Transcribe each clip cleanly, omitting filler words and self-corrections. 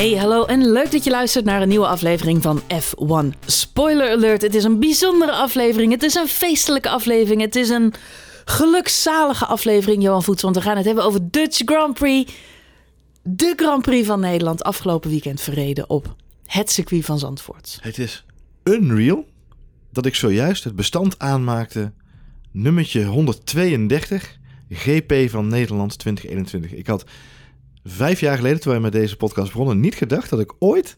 Hey, hallo en leuk dat je luistert naar een nieuwe aflevering van F1. Spoiler alert, het is een bijzondere aflevering. Het is een feestelijke aflevering. Het is een gelukzalige aflevering, Johan Voets. Want we gaan het hebben over Dutch Grand Prix. De Grand Prix van Nederland afgelopen weekend verreden op het circuit van Zandvoort. Het is unreal dat ik zojuist het bestand aanmaakte. Nummertje 132, GP van Nederland 2021. Ik had 5 jaar geleden, toen wij met deze podcast begonnen, niet gedacht dat ik ooit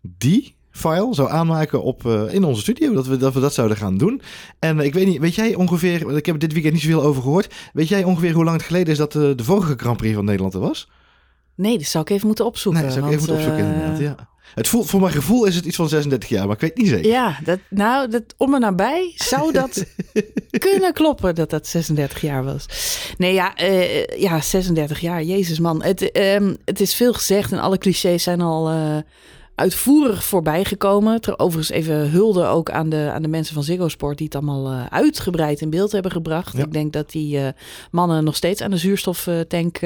die file zou aanmaken op, in onze studio. Dat we dat zouden gaan doen. En ik weet niet, weet jij ongeveer, want ik heb dit weekend niet zoveel over gehoord. Weet jij ongeveer hoe lang het geleden is dat de vorige Grand Prix van Nederland er was? Nee, dat zou ik even moeten opzoeken. Nee, dat zou ik even moeten opzoeken, inderdaad, ja. Het voelt, voor mijn gevoel is het iets van 36 jaar, maar ik weet niet zeker. Ja, dat, om en nabij zou dat kunnen kloppen dat 36 jaar was. Nee, ja, 36 jaar, jezus man. Het is veel gezegd en alle clichés zijn al uitvoerig voorbij gekomen. Overigens even hulde ook aan de mensen van Ziggo Sport die het allemaal uitgebreid in beeld hebben gebracht. Ja. Ik denk dat die mannen nog steeds aan de zuurstoftank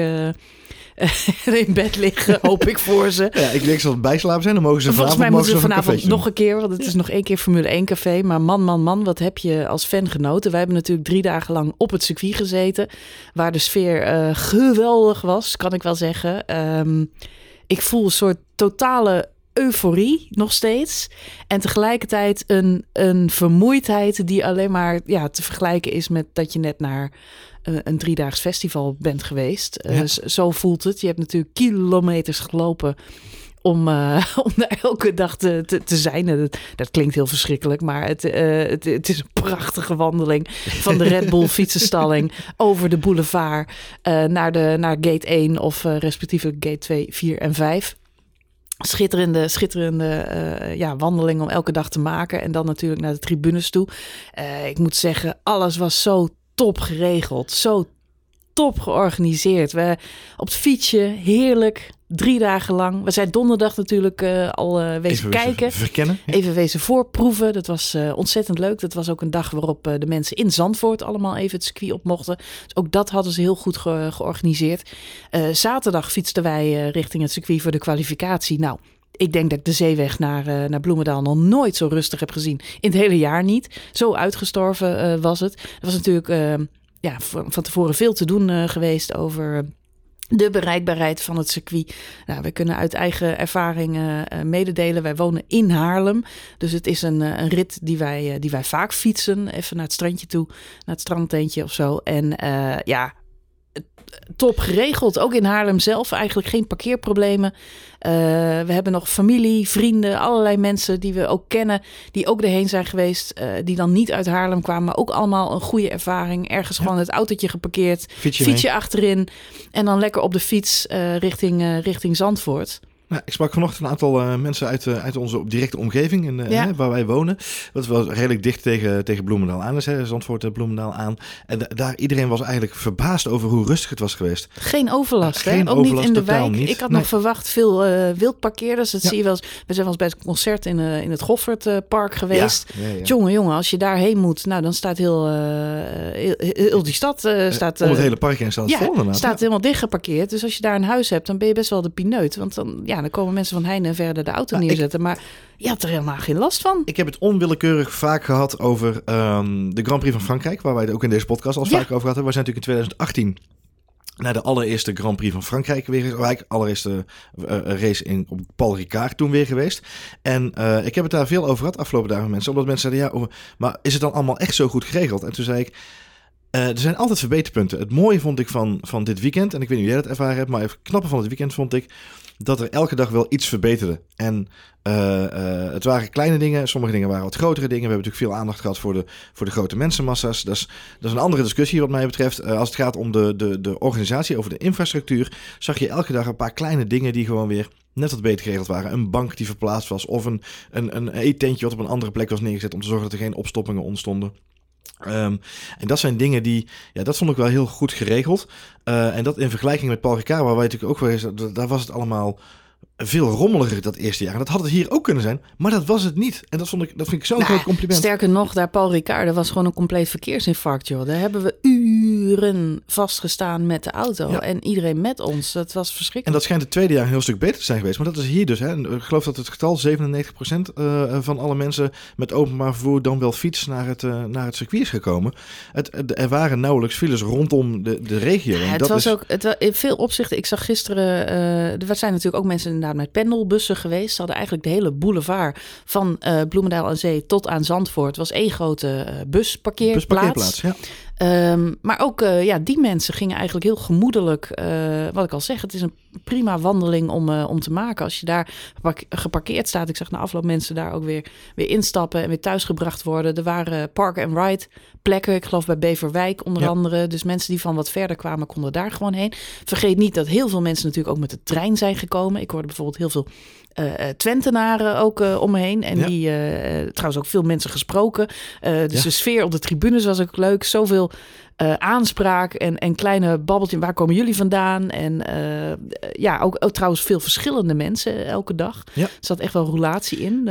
in bed liggen, hoop ik voor ze. Ja, ik denk ze dat bijslapen zijn, dan mogen ze volgens mij moeten ze vanavond nog een keer, want het is nog één keer Formule 1 café. Maar man, wat heb je als fan genoten? Wij hebben natuurlijk 3 dagen lang op het circuit gezeten, waar de sfeer geweldig was, kan ik wel zeggen. Ik voel een soort totale euforie nog steeds. En tegelijkertijd een vermoeidheid die alleen maar te vergelijken is met dat je net naar een 3-daags festival bent geweest. Ja. Zo voelt het. Je hebt natuurlijk kilometers gelopen om daar elke dag te zijn. Dat klinkt heel verschrikkelijk, maar het is een prachtige wandeling van de Red Bull fietsenstalling over de boulevard naar gate 1 of respectievelijk gate 2, 4 en 5. Schitterende wandeling om elke dag te maken. En dan natuurlijk naar de tribunes toe. Ik moet zeggen, alles was zo top geregeld. Zo top georganiseerd. We op het fietsje, heerlijk, 3 dagen lang. We zijn donderdag natuurlijk wezen kijken. Verkennen. Ja. Even wezen voorproeven. Dat was ontzettend leuk. Dat was ook een dag waarop de mensen in Zandvoort allemaal even het circuit op mochten. Dus ook dat hadden ze heel goed georganiseerd. Zaterdag fietsten wij richting het circuit voor de kwalificatie. Nou, ik denk dat ik de zeeweg naar Bloemendaal nog nooit zo rustig heb gezien. In het hele jaar niet. Zo uitgestorven was het. Er was natuurlijk van tevoren veel te doen geweest over de bereikbaarheid van het circuit. Nou, we kunnen uit eigen ervaring mededelen. Wij wonen in Haarlem. Dus het is een rit die wij vaak fietsen. Even naar het strandje toe. Naar het strandtentje of zo. En top geregeld. Ook in Haarlem zelf eigenlijk geen parkeerproblemen. We hebben nog familie, vrienden, allerlei mensen die we ook kennen, die ook erheen zijn geweest, die dan niet uit Haarlem kwamen, maar ook allemaal een goede ervaring. Ergens gewoon het autootje geparkeerd, fietsje achterin en dan lekker op de fiets richting Zandvoort. Nou, ik sprak vanochtend een aantal mensen uit onze directe omgeving waar wij wonen. Dat was redelijk dicht tegen Bloemendaal aan. Dus, Zandvoort en Bloemendaal aan. En daar iedereen was eigenlijk verbaasd over hoe rustig het was geweest. Geen overlast, hè? Ook overlast, niet in de wijk. Niet. Ik had nog verwacht veel wildparkeerders. Dat zie je wel eens. We zijn wel eens bij het concert in het Goffertpark geweest. Ja. Jongen, als je daarheen moet, nou dan staat heel die stad. Om het hele park heen staat het vol. Het staat helemaal dicht geparkeerd. Dus als je daar een huis hebt, dan ben je best wel de pineut. Want dan dan komen mensen van heinde en verder de auto neerzetten. Maar je had er helemaal geen last van. Ik heb het onwillekeurig vaak gehad over de Grand Prix van Frankrijk, waar wij het ook in deze podcast al vaak over hadden. We zijn natuurlijk in 2018 naar de allereerste Grand Prix van Frankrijk weer geweest. Allereerste race op Paul Ricard toen weer geweest. En ik heb het daar veel over gehad afgelopen dagen met mensen. Omdat mensen zeiden, maar is het dan allemaal echt zo goed geregeld? En toen zei ik, er zijn altijd verbeterpunten. Het mooie vond ik van dit weekend, en ik weet niet hoe jij dat ervaren hebt, maar het knappe van het weekend vond ik dat er elke dag wel iets verbeterde. En het waren kleine dingen. Sommige dingen waren wat grotere dingen. We hebben natuurlijk veel aandacht gehad voor de grote mensenmassa's. Dat is een andere discussie wat mij betreft. Als het gaat om de organisatie, over de infrastructuur, zag je elke dag een paar kleine dingen die gewoon weer net wat beter geregeld waren. Een bank die verplaatst was of een eetentje wat op een andere plek was neergezet om te zorgen dat er geen opstoppingen ontstonden. En dat zijn dingen die, dat vond ik wel heel goed geregeld. En dat in vergelijking met Paul Ricard, waar wij natuurlijk ook wel eens, daar was het allemaal veel rommeliger dat eerste jaar. En dat had het hier ook kunnen zijn, maar dat was het niet. En dat vind ik zo'n groot compliment. Sterker nog, daar Paul Ricard, dat was gewoon een compleet verkeersinfarct, joh. Daar hebben we uren vastgestaan met de auto. Ja. En iedereen met ons. Dat was verschrikkelijk. En dat schijnt het tweede jaar een heel stuk beter te zijn geweest. Maar dat is hier dus. Hè. Ik geloof dat het getal 97% van alle mensen met openbaar vervoer dan wel fiets naar het circuit is gekomen. Er waren nauwelijks files rondom de regio. Ja, en dat was ook in veel opzichten. Ik zag gisteren, er zijn natuurlijk ook mensen inderdaad met pendelbussen geweest. Ze hadden eigenlijk de hele boulevard van Bloemendaal aan Zee tot aan Zandvoort. Het was één grote busparkeerplaats. Ja. Maar ook die mensen gingen eigenlijk heel gemoedelijk, wat ik al zeg, het is een prima wandeling om te maken. Als je daar geparkeerd staat, ik zag na afloop mensen daar ook weer instappen en weer thuisgebracht worden. Er waren park-and-ride plekken, ik geloof bij Beverwijk onder andere. Dus mensen die van wat verder kwamen, konden daar gewoon heen. Vergeet niet dat heel veel mensen natuurlijk ook met de trein zijn gekomen. Ik hoorde bijvoorbeeld heel veel Twentenaren ook om me heen. En die trouwens ook veel mensen gesproken. Dus de sfeer op de tribunes was ook leuk. Zoveel aanspraak en kleine babbeltjes. Waar komen jullie vandaan? En ook trouwens veel verschillende mensen elke dag. Ja. Er zat echt wel roulatie in.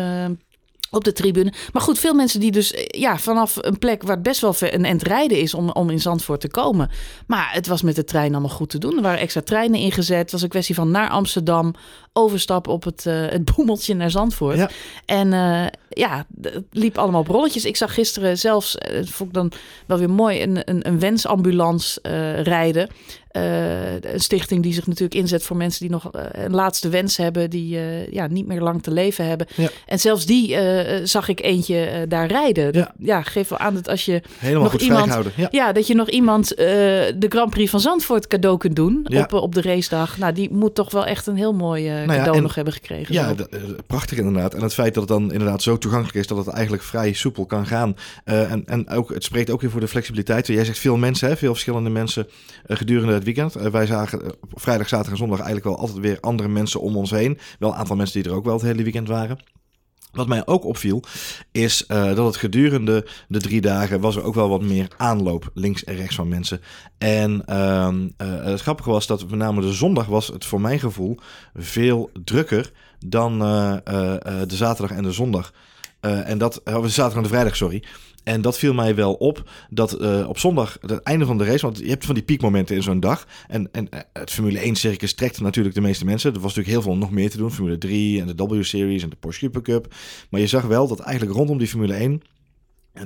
Op de tribune. Maar goed, veel mensen die dus vanaf een plek waar het best wel een end rijden is om in Zandvoort te komen. Maar het was met de trein allemaal goed te doen. Er waren extra treinen ingezet. Het was een kwestie van naar Amsterdam, overstap op het boemeltje naar Zandvoort. Ja. En het liep allemaal op rolletjes. Ik zag gisteren zelfs, vond ik dan wel weer mooi, een wensambulance rijden. Een stichting die zich natuurlijk inzet voor mensen die nog een laatste wens hebben, die niet meer lang te leven hebben. Ja. En zelfs die zag ik eentje daar rijden. Ja. Geef wel aan dat als je helemaal nog goed iemand houden. Ja. Dat je nog iemand de Grand Prix van Zandvoort cadeau kunt doen op de racedag. Nou, die moet toch wel echt een heel mooi cadeau nog hebben gekregen. Ja, prachtig inderdaad. En het feit dat het dan inderdaad zo toegankelijk is dat het eigenlijk vrij soepel kan gaan. En ook het spreekt ook weer voor de flexibiliteit. Jij zegt veel mensen, hè, veel verschillende mensen gedurende weekend. Wij zagen op vrijdag, zaterdag en zondag eigenlijk wel altijd weer andere mensen om ons heen. Wel een aantal mensen die er ook wel het hele weekend waren. Wat mij ook opviel is dat het gedurende de 3 dagen was er ook wel wat meer aanloop links en rechts van mensen. En het grappige was dat met name de zondag was het voor mijn gevoel veel drukker dan de zaterdag en de zondag. De zaterdag en de vrijdag, sorry. En dat viel mij wel op, dat op zondag, het einde van de race, want je hebt van die piekmomenten in zo'n dag. En het Formule 1-circus trekt natuurlijk de meeste mensen. Er was natuurlijk heel veel nog meer te doen, Formule 3 en de W-series en de Porsche Supercup. Maar je zag wel dat eigenlijk rondom die Formule 1,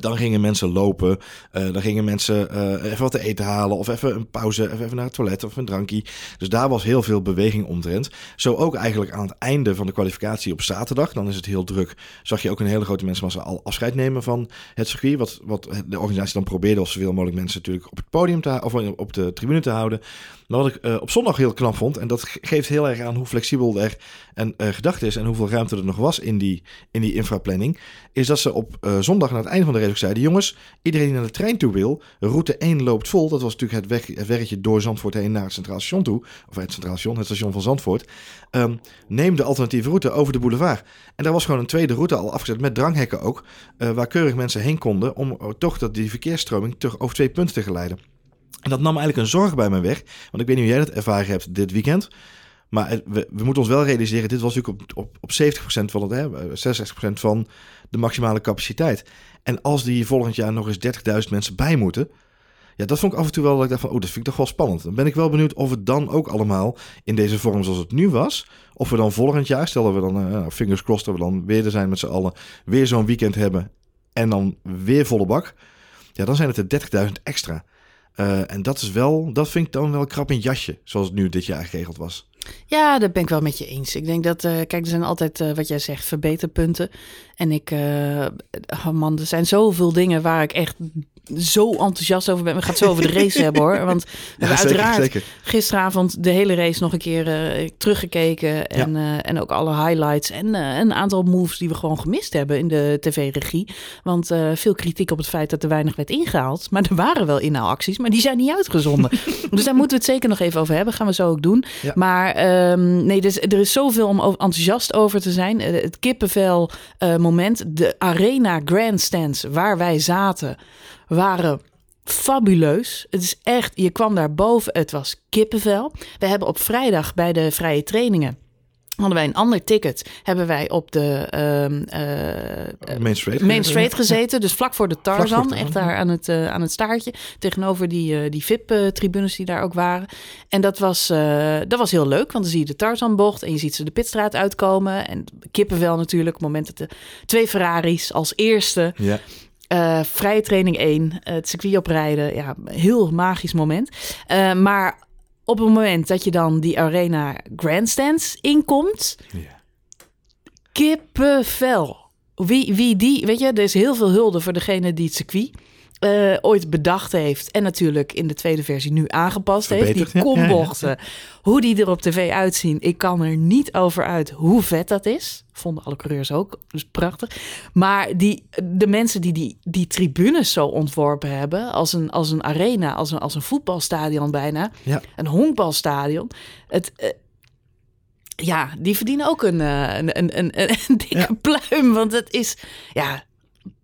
dan gingen mensen lopen, dan gingen mensen even wat te eten halen of even een pauze, even naar het toilet of een drankje. Dus daar was heel veel beweging omtrent. Zo ook eigenlijk aan het einde van de kwalificatie op zaterdag, dan is het heel druk. Zag je ook een hele grote mensenmassa al afscheid nemen van het circuit. Wat de organisatie dan probeerde of zoveel mogelijk mensen natuurlijk op het podium of op de tribune te houden. Maar wat ik op zondag heel knap vond, en dat geeft heel erg aan hoe flexibel er gedacht is en hoeveel ruimte er nog was in die infraplanning, is dat ze op zondag aan het einde van de race ook zeiden: jongens, iedereen die naar de trein toe wil, route 1 loopt vol. Dat was natuurlijk het weggetje door Zandvoort heen naar het Centraal Station toe. Of het station van Zandvoort. Neem de alternatieve route over de boulevard. En daar was gewoon een tweede route al afgezet, met dranghekken ook, waar keurig mensen heen konden om toch die verkeersstroming toch over 2 punten te geleiden. En dat nam eigenlijk een zorg bij mij weg. Want ik weet niet hoe jij dat ervaren hebt dit weekend. Maar we moeten ons wel realiseren, dit was natuurlijk op 70% van het, 66% van de maximale capaciteit. En als die volgend jaar nog eens 30.000 mensen bij moeten, ja, dat vond ik af en toe wel, dat ik dacht van, dat vind ik toch wel spannend. Dan ben ik wel benieuwd of het dan ook allemaal in deze vorm zoals het nu was, of we dan volgend jaar, stellen we dan, fingers crossed, dat we dan weer er zijn met z'n allen, weer zo'n weekend hebben en dan weer volle bak. Ja, dan zijn het er 30.000 extra. En dat vind ik dan wel krap in jasje, zoals het nu dit jaar geregeld was. Ja, dat ben ik wel met je eens. Ik denk dat, er zijn altijd wat jij zegt, verbeterpunten. En er zijn zoveel dingen waar ik echt zo enthousiast over ben. We gaan het zo over de race hebben hoor. Want we hebben uiteraard gisteravond de hele race nog een keer teruggekeken. En ook alle highlights en een aantal moves die we gewoon gemist hebben in de tv-regie. Want veel kritiek op het feit dat er weinig werd ingehaald. Maar er waren wel inhaalacties, maar die zijn niet uitgezonden. Dus daar moeten we het zeker nog even over hebben. Gaan we zo ook doen. Ja. Maar er is zoveel om enthousiast over te zijn. Het kippenvel moment. De arena grandstands waar wij zaten waren fabuleus. Het is echt, je kwam daar boven. Het was kippenvel. We hebben op vrijdag bij de vrije trainingen hadden wij een ander ticket, hebben wij op de Main Street gezeten. Dus vlak voor de Tarzan, echt daar aan het staartje. Tegenover die VIP-tribunes die daar ook waren. En dat was heel leuk, want dan zie je de Tarzanbocht en je ziet ze de pitstraat uitkomen. En kippenvel natuurlijk, op het moment dat de twee Ferraris als eerste... Ja. Vrije training 1, het circuit oprijden. Ja, heel magisch moment. Maar op het moment dat je dan die arena grandstands inkomt... Ja. Kippenvel. Wie die... Weet je, er is heel veel hulde voor degene die het circuit ooit bedacht heeft... en natuurlijk in de tweede versie nu aangepast heeft. Die kombochten. Ja. Hoe die er op tv uitzien. Ik kan er niet over uit hoe vet dat is. Vonden alle coureurs ook. Dus prachtig. Maar de mensen die tribunes zo ontworpen hebben... als een arena, als een voetbalstadion bijna. Ja. Een honkbalstadion. Die verdienen ook een dikke pluim. Want het is... Ja,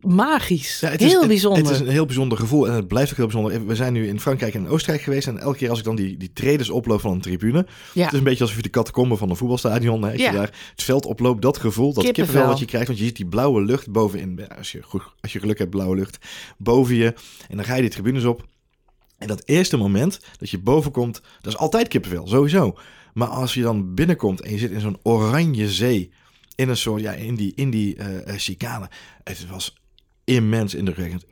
magisch. Ja, bijzonder. Het is een heel bijzonder gevoel en het blijft ook heel bijzonder. We zijn nu in Frankrijk en in Oostenrijk geweest en elke keer als ik dan die tredes oploop van een tribune, het is een beetje alsof je de catacomben van een voetbalstadion, hè, als je daar het veld oploopt, dat gevoel, dat kippenvel wat je krijgt, want je ziet die blauwe lucht bovenin, als je geluk hebt, blauwe lucht boven je en dan ga je die tribunes op en dat eerste moment dat je boven komt, dat is altijd kippenvel, sowieso. Maar als je dan binnenkomt en je zit in zo'n oranje zee, in een soort, in die chicane, het was immens indrukwekkend.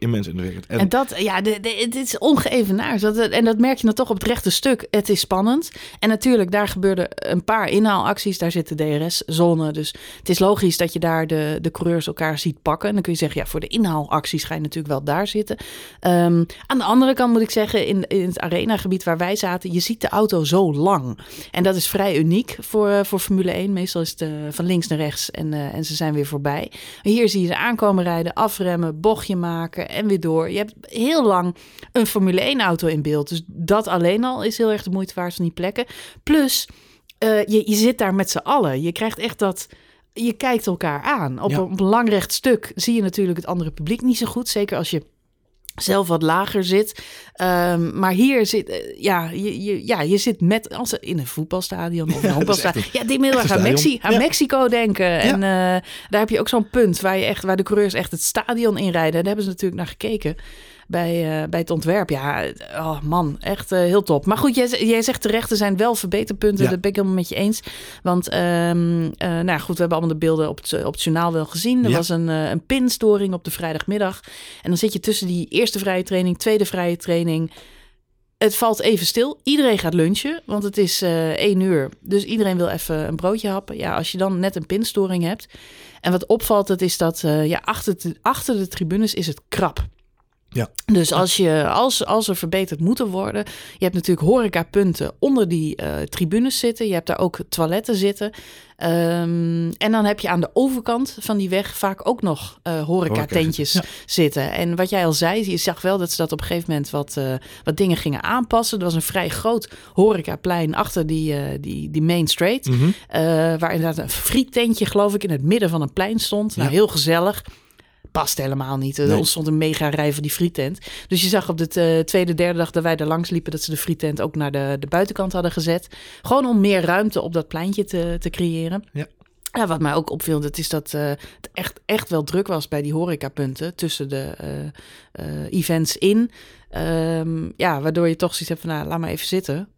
En dat, dit is ongeëvenaard. Dat merk je dan toch op het rechte stuk. Het is spannend. En natuurlijk, daar gebeurden een paar inhaalacties. Daar zit de DRS-zone. Dus het is logisch dat je daar de coureurs elkaar ziet pakken. En dan kun je zeggen, ja, voor de inhaalacties ga je natuurlijk wel daar zitten. Aan de andere kant moet ik zeggen, in het arenagebied waar wij zaten, je ziet de auto zo lang. En dat is vrij uniek voor Formule 1. Meestal is het van links naar rechts en ze zijn weer voorbij. Hier zie je ze aankomen rijden, afremmen, bochtje maken en weer door. Je hebt heel lang een Formule 1-auto in beeld. Dus dat alleen al is heel erg de moeite waard van die plekken. Plus, je zit daar met z'n allen. Je krijgt echt dat... Je kijkt elkaar aan. Op een lang recht stuk zie je natuurlijk het andere publiek niet zo goed. Zeker als je zelf wat lager zit. Maar hier zit... je zit met... Als in een voetbalstadion of een handbalstadion. Ja, dit middag aan Mexico denken. Ja. En daar heb je ook zo'n punt waar de coureurs echt het stadion inrijden. Daar hebben ze natuurlijk naar gekeken bij het ontwerp. Ja, echt heel top. Maar goed, jij zegt terecht, er zijn wel verbeterpunten. Ja. Dat ben ik helemaal met je eens. Want we hebben allemaal de beelden op het journaal wel gezien. Er was een pinstoring op de vrijdagmiddag. En dan zit je tussen die eerste vrije training, tweede vrije training. Het valt even stil. Iedereen gaat lunchen, want het is 1:00. Dus iedereen wil even een broodje happen. Ja, als je dan net een pinstoring hebt. En wat opvalt, dat is dat achter de tribunes is het krap. Ja. Dus als er verbeterd moeten worden... Je hebt natuurlijk horecapunten onder die tribunes zitten. Je hebt daar ook toiletten zitten. En dan heb je aan de overkant van die weg vaak ook nog horecatentjes zitten. En wat jij al zei, je zag wel dat ze dat op een gegeven moment wat dingen gingen aanpassen. Er was een vrij groot horecaplein achter die Main Street. Mm-hmm. Waar inderdaad een friettentje, geloof ik, in het midden van een plein stond. Ja. Nou, heel gezellig. Past helemaal niet. Er ontstond een mega rij voor die frietent. Dus je zag op de tweede, derde dag dat wij er langs liepen... dat ze de frietent ook naar de buitenkant hadden gezet. Gewoon om meer ruimte op dat pleintje te creëren. Ja. Ja, wat mij ook opviel, dat is dat het echt wel druk was bij die horecapunten... tussen de events in. Waardoor je toch zoiets hebt van, laat maar even zitten.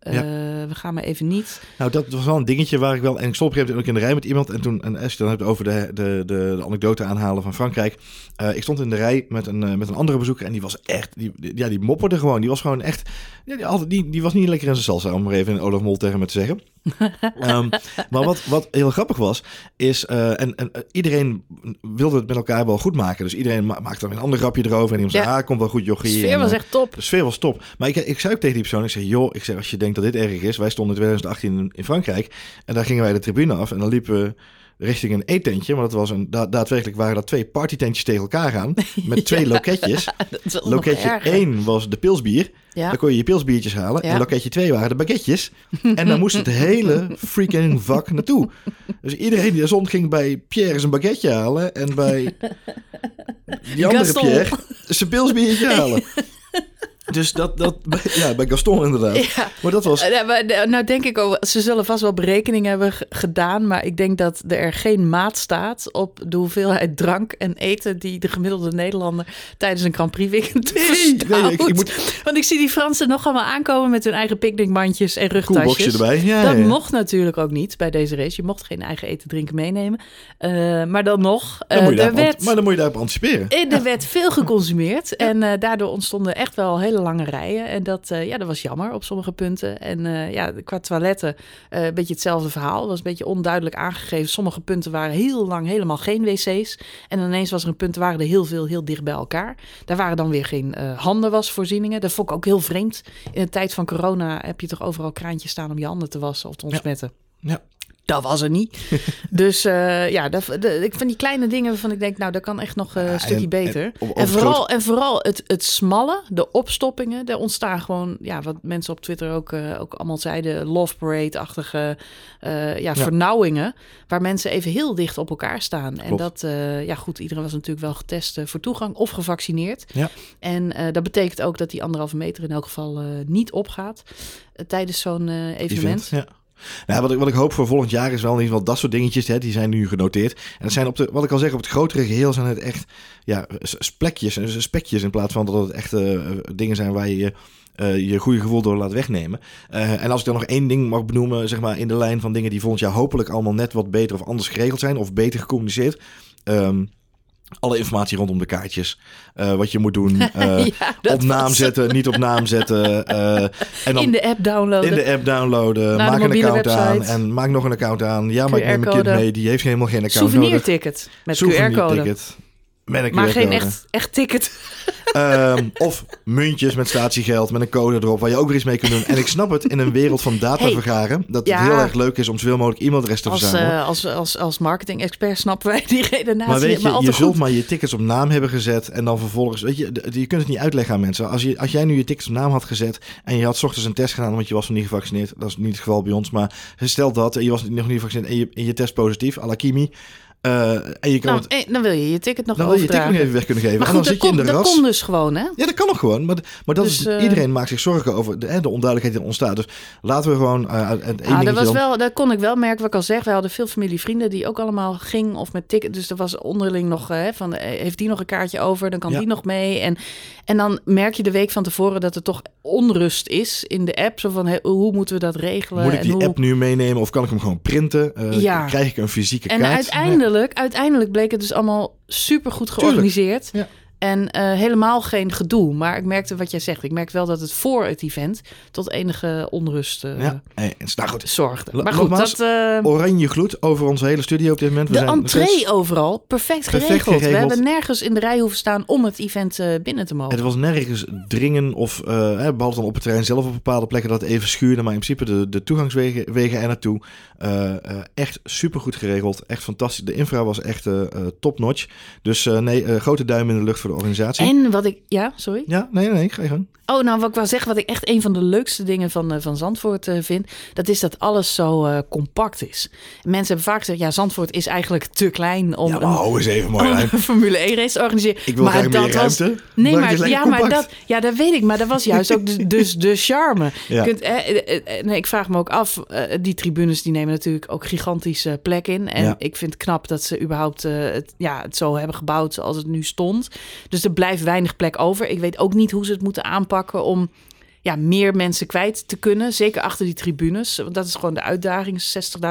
We gaan maar even niet. Nou, dat was wel een dingetje waar ik wel... En ik stond op een gegeven moment ook in de rij met iemand. En toen, als je dan hebt over de anekdote aanhalen van Frankrijk. Ik stond in de rij met een andere bezoeker. En die was echt... Die mopperde gewoon. Die was gewoon echt... Die was niet lekker in zijn salsa, om maar even in Olaf Mol tegen me te zeggen. Maar wat heel grappig was, is... iedereen wilde het met elkaar wel goed maken. Dus iedereen maakte dan een ander grapje erover. En iemand zei, komt wel goed, jochie. De sfeer was echt top. De sfeer was top. Maar ik zei ook tegen die persoon, ik zeg, als je denkt dat dit erg is... Wij stonden in 2018 in Frankrijk en daar gingen wij de tribune af. En dan liepen we richting een eetentje. Maar dat was daadwerkelijk waren dat twee partytentjes tegen elkaar aan. Met twee loketjes. Loketje 1 was de pilsbier. Ja. Dan kon je pilsbiertjes halen. Ja. En loketje 2 waren de baguetjes. En daar moest het hele freaking vak naartoe. Dus iedereen die er stond ging bij Pierre zijn baguetje halen. En bij die andere Gaston. Pierre zijn pilsbiertje halen. Dus dat ja, bij Gaston inderdaad. Ja. Maar dat was... Nou denk ik ook, ze zullen vast wel berekeningen hebben gedaan, maar ik denk dat er geen maat staat op de hoeveelheid drank en eten die de gemiddelde Nederlander tijdens een Grand Prix weekend Want ik zie die Fransen nog allemaal aankomen met hun eigen picknickmandjes en rugtasjes. Erbij. Ja, dat mocht natuurlijk ook niet bij deze race. Je mocht geen eigen eten drinken meenemen. Maar dan nog, maar dan moet je daarop anticiperen. Er werd veel geconsumeerd en daardoor ontstonden echt wel hele lange rijen. En dat was jammer op sommige punten. En qua toiletten een beetje hetzelfde verhaal. Dat was een beetje onduidelijk aangegeven. Sommige punten waren heel lang helemaal geen wc's. En ineens was er een punt, waren er heel veel heel dicht bij elkaar. Daar waren dan weer geen handenwasvoorzieningen. Dat vond ik ook heel vreemd. In de tijd van corona heb je toch overal kraantjes staan om je handen te wassen of te ontsmetten. Ja. Dat was er niet. Dus ik vind die kleine dingen waarvan ik denk, nou, dat kan echt nog een stukje beter. En vooral het smalle, de opstoppingen. Er ontstaan gewoon, wat mensen op Twitter ook allemaal zeiden, love parade-achtige vernauwingen. Waar mensen even heel dicht op elkaar staan. Klopt. En dat, iedereen was natuurlijk wel getest voor toegang of gevaccineerd. Ja. En dat betekent ook dat die 1,5 meter in elk geval niet opgaat tijdens zo'n evenement. Ja. Nou, wat ik hoop voor volgend jaar is wel in ieder geval dat soort dingetjes, hè, die zijn nu genoteerd. En dat zijn wat ik al zeg, op het grotere geheel zijn het echt plekjes en spekjes in plaats van dat het echt dingen zijn waar je goede gevoel door laat wegnemen. En als ik dan nog één ding mag benoemen, zeg maar in de lijn van dingen die volgend jaar hopelijk allemaal net wat beter of anders geregeld zijn of beter gecommuniceerd. Alle informatie rondom de kaartjes. Wat je moet doen. Op naam zetten, niet op naam zetten. En dan in de app downloaden. Maak een account aan. En maak nog een account aan. Ja, maar ik neem mijn kind mee. Die heeft helemaal geen account nodig. Met QR-code. Met een maar geen echt ticket. Of muntjes met statiegeld, met een code erop, waar je ook weer iets mee kunt doen. En ik snap het, in een wereld van data vergaren, dat het heel erg leuk is om zoveel mogelijk e-mailadres te verzamelen. Als marketing-expert snappen wij die redenatie. Maar weet je zult maar je tickets op naam hebben gezet en dan vervolgens, weet je, je kunt het niet uitleggen aan mensen. Als jij nu je tickets op naam had gezet en je had 's ochtends een test gedaan, want je was nog niet gevaccineerd, dat is niet het geval bij ons, maar stel dat, je was nog niet gevaccineerd en je test positief, à la Kimi. En je kan dan wil je ticket nog overdragen. Dan wil je ticket nog even weg kunnen geven. Maar goed, en dan zit je in de ras. Dat kon dus gewoon, hè? Ja, dat kan nog gewoon. Maar dat is, iedereen maakt zich zorgen over de onduidelijkheid die ontstaat. Dus laten we gewoon... Dat kon ik wel merken wat ik al zeg. Wij hadden veel familievrienden die ook allemaal ging of met ticket. Dus er was onderling nog van, heeft die nog een kaartje over? Dan kan die nog mee. En dan merk je de week van tevoren dat er toch onrust is in de app. Zo van, hoe moeten we dat regelen? Moet ik app nu meenemen of kan ik hem gewoon printen? Krijg ik een fysieke kaart? En uiteindelijk bleek het dus allemaal supergoed georganiseerd. Ja. En helemaal geen gedoe. Maar ik merkte wat jij zegt. Ik merkte wel dat het voor het event tot enige onrust zorgde. Maar goed, nogmaals, oranje gloed over onze hele studio op dit moment. We zijn entree overal perfect geregeld. We hebben nergens in de rij hoeven staan om het event binnen te mogen. Het was nergens dringen of behalve dan op het terrein zelf op bepaalde plekken dat het even schuurde. Maar in principe de toegangswegen er naartoe. Echt supergoed geregeld. Echt fantastisch. De infra was echt top-notch. Dus grote duim in de lucht voor de organisatie. En wat ik... Ja, sorry? Ja, nee, ga je gang. Oh, nou, wat ik wil zeggen, wat ik echt een van de leukste dingen van Zandvoort vind, dat is dat alles zo compact is. Mensen hebben vaak gezegd, Zandvoort is eigenlijk te klein om een Formule 1 race te organiseren. Ik wil graag meer ruimte. Dat weet ik. Maar dat was juist ook de charme. Ja. Ik vraag me ook af, die tribunes die nemen natuurlijk ook gigantische plek in. En ik vind het knap dat ze überhaupt het zo hebben gebouwd zoals het nu stond. Dus er blijft weinig plek over. Ik weet ook niet hoe ze het moeten aanpakken om meer mensen kwijt te kunnen. Zeker achter die tribunes. Want dat is gewoon de uitdaging.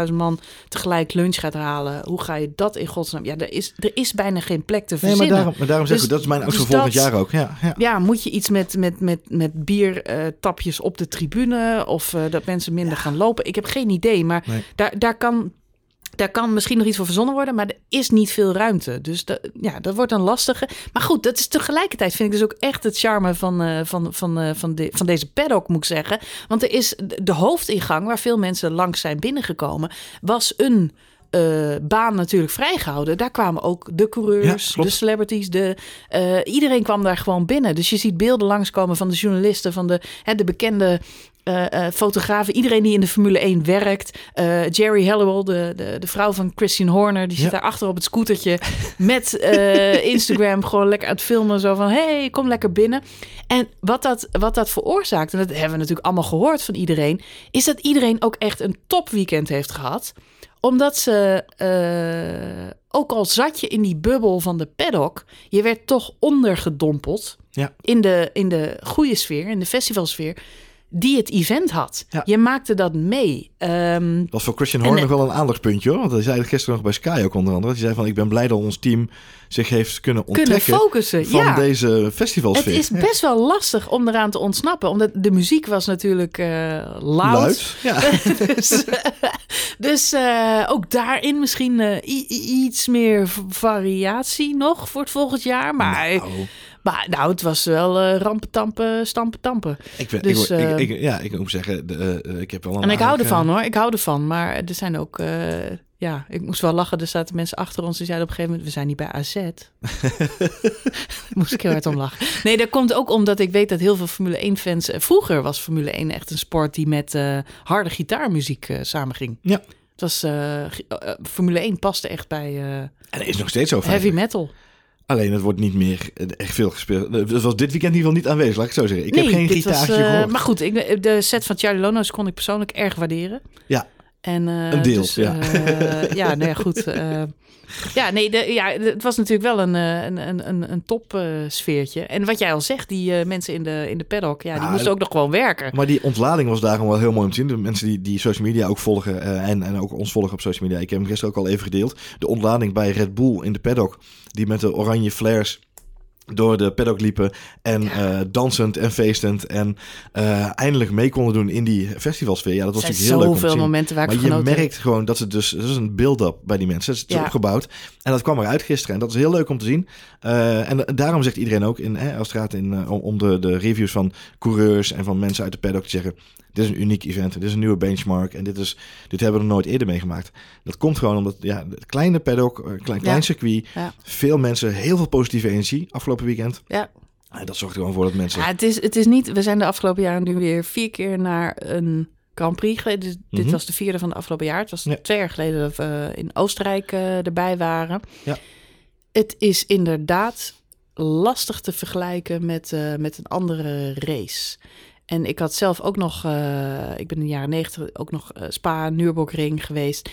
60.000 man tegelijk lunch gaat halen. Hoe ga je dat in godsnaam... Ja, er is bijna geen plek te verzinnen. Maar daarom zeg ik, dat is mijn angst voor volgend jaar ook. Ja, moet je iets met biertapjes op de tribune... of dat mensen minder gaan lopen? Ik heb geen idee, maar daar kan misschien nog iets voor verzonnen worden, maar er is niet veel ruimte. Dus dat wordt dan lastiger. Maar goed, dat is tegelijkertijd, vind ik dus ook echt het charme van deze paddock, moet ik zeggen. Want er is de hoofdingang, waar veel mensen langs zijn binnengekomen, was een baan natuurlijk vrijgehouden. Daar kwamen ook de coureurs, de celebrities, iedereen kwam daar gewoon binnen. Dus je ziet beelden langskomen van de journalisten, van de bekende fotografen, iedereen die in de Formule 1 werkt. Jerry Halliwell, de vrouw van Christian Horner, die zit daar achter op het scootertje met Instagram gewoon lekker aan het filmen. Zo van, hey, kom lekker binnen. En wat dat veroorzaakt, en dat hebben we natuurlijk allemaal gehoord van iedereen, is dat iedereen ook echt een topweekend heeft gehad. Omdat ze, ook al zat je in die bubbel van de paddock, je werd toch ondergedompeld in de goede sfeer, in de festivalsfeer, die het event had. Ja. Je maakte dat mee. Dat was voor Christian Horner nog wel een aandachtspuntje, hoor. Want hij zei gisteren nog bij Sky ook onder andere. Hij zei van, ik ben blij dat ons team zich heeft kunnen onttrekken. Kunnen focussen, van deze festivalsfeer. Het is best wel lastig om eraan te ontsnappen. Omdat de muziek was natuurlijk luid. Ja. Dus ook daarin misschien iets meer variatie nog voor het volgend jaar. Maar het was wel rampen, stampen. Ik moet zeggen, ik heb wel een. En ik hou ervan, hoor. Ik hou ervan. Maar er zijn ook, ik moest wel lachen. Er zaten mensen achter ons die zeiden op een gegeven moment, we zijn niet bij AZ. Moest ik heel hard om lachen. Nee, dat komt ook omdat ik weet dat heel veel Formule 1 fans. Vroeger was Formule 1 echt een sport die met harde gitaarmuziek samenging. Ja. Het was, Formule 1 paste echt bij en is nog steeds zo heavy metal. Alleen, het wordt niet meer echt veel gespeeld. Dat was dit weekend in ieder geval niet aanwezig, laat ik het zo zeggen. Ik heb geen gitaartje gehoord. Maar goed, de set van Charlie Lono's kon ik persoonlijk erg waarderen. Ja, een deel. Dus, goed. Het was natuurlijk wel een top sfeertje. En wat jij al zegt, die mensen in de paddock, die moesten ook nog gewoon werken. Maar die ontlading was daarom wel heel mooi om te zien. De mensen die social media ook volgen en ook ons volgen op social media. Ik heb hem gisteren ook al even gedeeld. De ontlading bij Red Bull in de paddock, die met de oranje flares door de paddock liepen en dansend en feestend en eindelijk mee konden doen in die festivalsfeer. Ja, dat was natuurlijk heel leuk om te zien. Er zijn zoveel momenten waar ik genoten heb. Maar je merkt gewoon dat dat is een build-up bij die mensen. Het is opgebouwd. En dat kwam eruit gisteren. En dat is heel leuk om te zien. En daarom zegt iedereen ook, als het gaat om de reviews van coureurs en van mensen uit de paddock te zeggen, dit is een uniek event, dit is een nieuwe benchmark en dit hebben we nog nooit eerder meegemaakt. Dat komt gewoon omdat het kleine paddock, klein circuit, veel mensen, heel veel positieve energie afgelopen weekend. Ja. En dat zorgt er gewoon voor dat mensen. Ja, het is niet. We zijn de afgelopen jaren nu weer 4 keer naar een Grand Prix geleden. Dus dit was de 4e van de afgelopen jaar. Het was 2 jaar geleden dat we in Oostenrijk erbij waren. Ja. Het is inderdaad lastig te vergelijken met een andere race. En ik had zelf ook nog, ik ben in de jaren 90 ook nog Spa, Nürburgring geweest.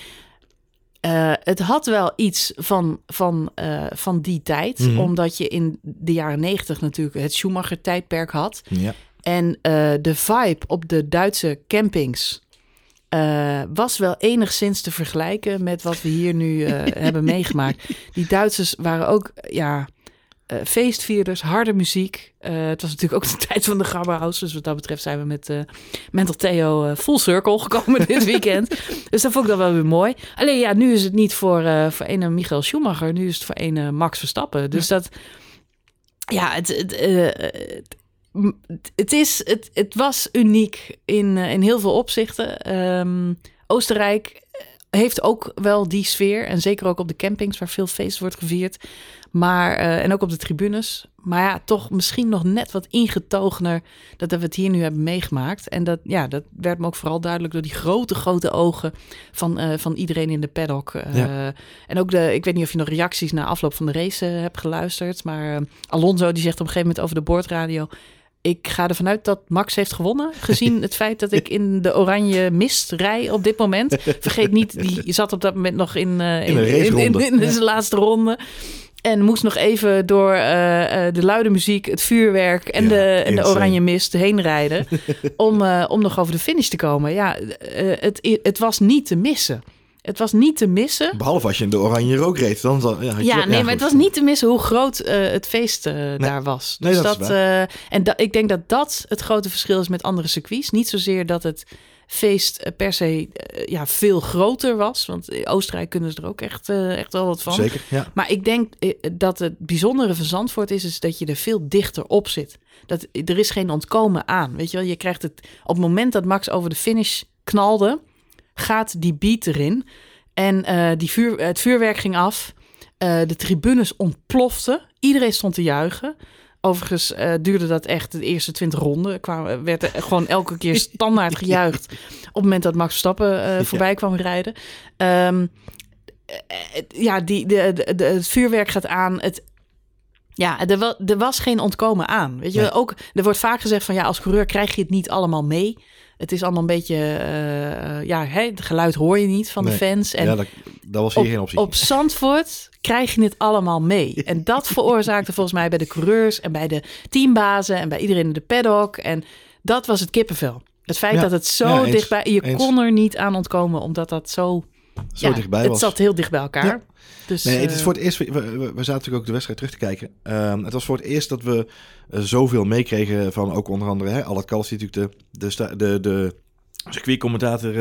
Het had wel iets van die tijd. Mm-hmm. Omdat je in de jaren 90 natuurlijk het Schumacher-tijdperk had. Ja. En de vibe op de Duitse campings was wel enigszins te vergelijken met wat we hier nu hebben meegemaakt. Die Duitsers waren ook, feestvierders, harde muziek. Het was natuurlijk ook de tijd van de Grabberhaus. Dus wat dat betreft zijn we met Mental Theo full circle gekomen dit weekend. Dus dat vond ik dan wel weer mooi. Alleen nu is het niet voor een Michael Schumacher. Nu is het voor een Max Verstappen. Dus dat, het was uniek in heel veel opzichten. Oostenrijk heeft ook wel die sfeer. En zeker ook op de campings waar veel feest wordt gevierd. Maar, en ook op de tribunes. Maar toch misschien nog net wat ingetogener dat we het hier nu hebben meegemaakt. En dat werd me ook vooral duidelijk door die grote ogen van iedereen in de paddock. En ook ik weet niet of je nog reacties na afloop van de race hebt geluisterd. Maar Alonso die zegt op een gegeven moment over de boordradio, ik ga ervan uit dat Max heeft gewonnen. Gezien het feit dat ik in de oranje mist rij op dit moment. Vergeet niet, die zat op dat moment nog in zijn laatste ronde. En moest nog even door de luide muziek, het vuurwerk en de oranje mist heen rijden. om nog over de finish te komen. Het was niet te missen. Het was niet te missen. Behalve als je in de oranje rook reed. Maar het was niet te missen hoe groot het feest daar was. Dus nee, dat is waar. Ik denk dat het grote verschil is met andere circuits. Niet zozeer dat het feest per se veel groter was. Want in Oostenrijk kunnen ze er ook echt wel wat van. Zeker, ja. Maar ik denk dat het bijzondere van Zandvoort is dat je er veel dichter op zit. Er is geen ontkomen aan. Weet je wel, je krijgt het op het moment dat Max over de finish knalde, gaat die beat erin. En het vuurwerk ging af. De tribunes ontploften. Iedereen stond te juichen. Overigens duurde dat echt de eerste 20 ronden. Werd er gewoon elke keer standaard gejuicht op het moment dat Max Verstappen voorbij kwam rijden. Het vuurwerk gaat aan. Er was geen ontkomen aan. Weet je? Nee. Ook, er wordt vaak gezegd van als coureur krijg je het niet allemaal mee. Het is allemaal een beetje... het geluid hoor je niet van de fans. En dat was hier geen optie. Op Zandvoort krijg je het allemaal mee. En dat veroorzaakte volgens mij bij de coureurs... en bij de teambazen en bij iedereen in de paddock. En dat was het kippenvel. Het feit dat het zo dichtbij... Je kon er niet aan ontkomen, omdat dat zo dichtbij was. Het zat heel dicht bij elkaar. Ja. Dus, het is voor het eerst... We zaten natuurlijk ook de wedstrijd terug te kijken. Het was voor het eerst dat we zoveel meekregen van ook onder andere... Allard Kalff, die natuurlijk de circuitcommentator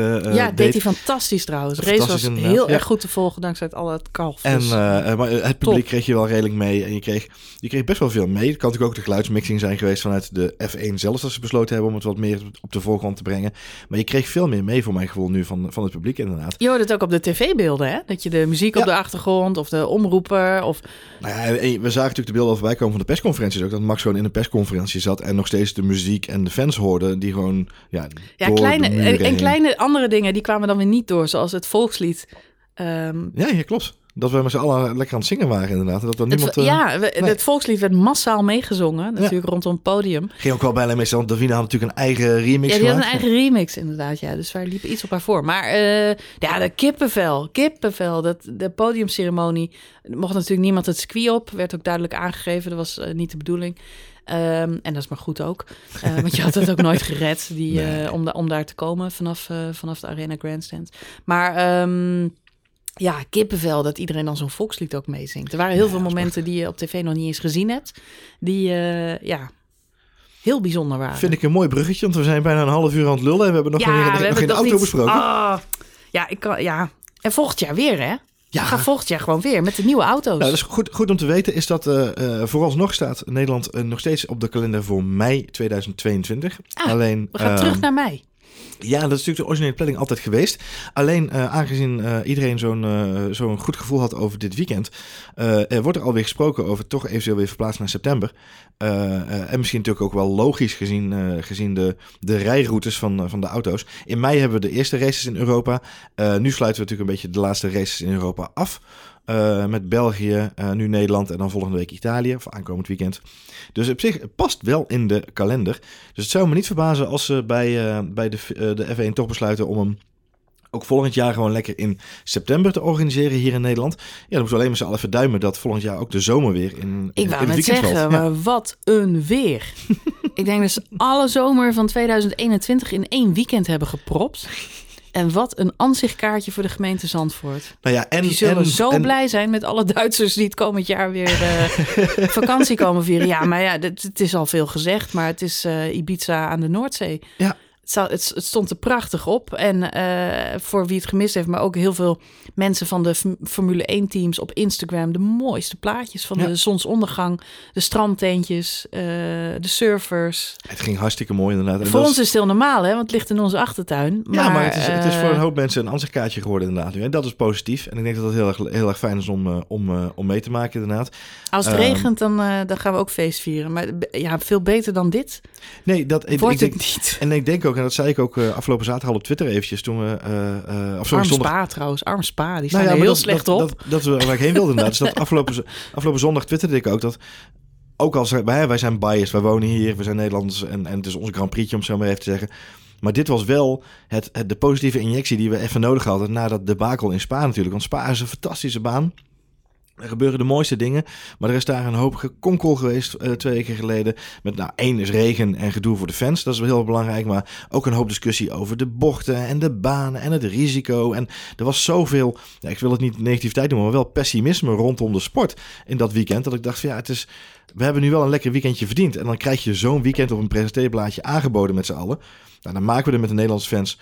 deed hij fantastisch trouwens. De race was heel erg goed te volgen dankzij Allard Kalff. Dus maar het publiek kreeg je wel redelijk mee. En je kreeg best wel veel mee. Het kan natuurlijk ook de geluidsmixing zijn geweest vanuit de F1 zelf... dat ze besloten hebben om het wat meer op de voorgrond te brengen. Maar je kreeg veel meer mee voor mijn gevoel nu van het publiek inderdaad. Je hoorde het ook op de tv-beelden, hè? Dat je de muziek op de achtergrond of de omroeper of... we zagen natuurlijk de beelden al voorbij komen van de persconferenties ook. Dat Max gewoon in de persconferentie zat... en nog steeds de muziek en de fans hoorden die gewoon... kleine andere dingen, die kwamen dan weer niet door, zoals het volkslied. Ja, klopt. Dat we met z'n allen lekker aan het zingen waren inderdaad. Dat er niemand, het volkslied werd massaal meegezongen, natuurlijk rondom het podium. Ging ook wel bijna mee, want Davina had natuurlijk een eigen remix. Ja, die had een eigen remix inderdaad, dus wij liepen iets op haar voor. Maar de kippenvel, de podiumceremonie, mocht natuurlijk niemand het circuit op, werd ook duidelijk aangegeven, dat was niet de bedoeling. En dat is maar goed ook. Want je had het ook nooit gered om daar te komen vanaf de Arena Grandstand. Maar kippenvel dat iedereen dan zo'n volkslied ook meezingt. Er waren heel veel momenten die je op tv nog niet eens gezien hebt. Die, heel bijzonder waren. Vind ik een mooi bruggetje, want we zijn bijna een half uur aan het lullen. En we hebben nog geen auto besproken. Oh, en volgend jaar weer, hè? Ja. Ga volgend jaar gewoon weer met de nieuwe auto's. Nou, dat is goed om te weten is dat vooralsnog staat Nederland nog steeds op de kalender voor mei 2022. Alleen, we gaan terug naar mei. Ja, dat is natuurlijk de originele planning altijd geweest. Alleen aangezien iedereen zo'n goed gevoel had over dit weekend... wordt er alweer gesproken over toch eventueel weer verplaatst naar september. En misschien natuurlijk ook wel logisch gezien de rijroutes van de auto's. In mei hebben we de eerste races in Europa. Nu sluiten we natuurlijk een beetje de laatste races in Europa af... met België, nu Nederland en dan volgende week Italië, of aankomend weekend. Dus op zich, het past wel in de kalender. Dus het zou me niet verbazen als ze bij de F1 toch besluiten om hem ook volgend jaar gewoon lekker in september te organiseren hier in Nederland. Ja, dan moeten we alleen maar z'n allen verduimen dat volgend jaar ook de zomer weer maar wat een weer. Ik denk dat ze alle zomer van 2021 in één weekend hebben gepropt. En wat een ansichtkaartje voor de gemeente Zandvoort. Die zullen zo blij zijn met alle Duitsers die het komend jaar weer vakantie komen vieren. Ja, maar het is al veel gezegd, maar het is Ibiza aan de Noordzee. Ja. Het stond er prachtig op. En voor wie het gemist heeft, maar ook heel veel mensen van de Formule 1-teams op Instagram... de mooiste plaatjes van de zonsondergang, de strandteentjes, de surfers. Het ging hartstikke mooi inderdaad. Voor ons is het heel normaal, hè, want het ligt in onze achtertuin. Maar, ja, maar het is voor een hoop mensen een ansichtkaartje geworden inderdaad. En dat is positief. En ik denk dat het heel erg fijn is om mee te maken inderdaad. Als het regent, dan gaan we ook feest vieren. Maar veel beter dan dit wordt het niet. En ik denk ook... En dat zei ik ook afgelopen zaterdag al op Twitter eventjes. Toen we, Spa trouwens, arm Spa. Die staan slecht op. Dat we waar ik heen wilden inderdaad. Dus dat afgelopen zondag twitterde ik ook dat... Ook als wij zijn biased, wij wonen hier, we zijn Nederlanders... En het is onze Grand Prix'tje om zo maar even te zeggen... Maar dit was wel de positieve injectie die we even nodig hadden... na dat debakel in Spa natuurlijk. Want Spa is een fantastische baan. Er gebeuren de mooiste dingen, maar er is daar een hoop gekonkel geweest 2 weken geleden. Met één is regen en gedoe voor de fans, dat is wel heel belangrijk. Maar ook een hoop discussie over de bochten en de banen en het risico. En er was zoveel, ik wil het niet negativiteit noemen, maar wel pessimisme rondom de sport in dat weekend. Dat ik dacht van we hebben nu wel een lekker weekendje verdiend. En dan krijg je zo'n weekend op een presenteerblaadje aangeboden met z'n allen. Dan maken we er met de Nederlandse fans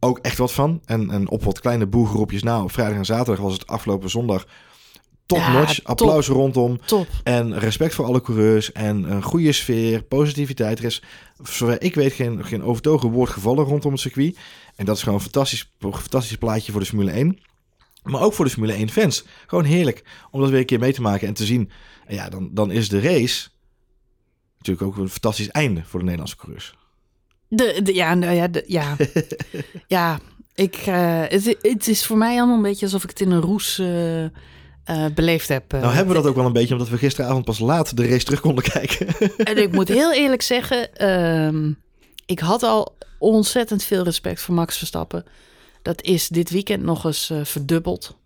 ook echt wat van. En op wat kleine boegeroepjes op vrijdag en zaterdag was het afgelopen zondag... Top-notch, applaus rondom. Top. En respect voor alle coureurs en een goede sfeer, positiviteit. Er is, zover ik weet, geen overtogen woord gevallen rondom het circuit. En dat is gewoon een fantastisch plaatje voor de Formule 1. Maar ook voor de Formule 1-fans. Gewoon heerlijk om dat weer een keer mee te maken en te zien. En ja, dan is de race natuurlijk ook een fantastisch einde voor de Nederlandse coureurs. Ja. Het is voor mij allemaal een beetje alsof ik het in een roes beleefd heb. Nou hebben we dat ook wel een beetje, omdat we gisteravond pas laat de race terug konden kijken. En ik moet heel eerlijk zeggen, ik had al ontzettend veel respect voor Max Verstappen. Dat is dit weekend nog eens verdubbeld.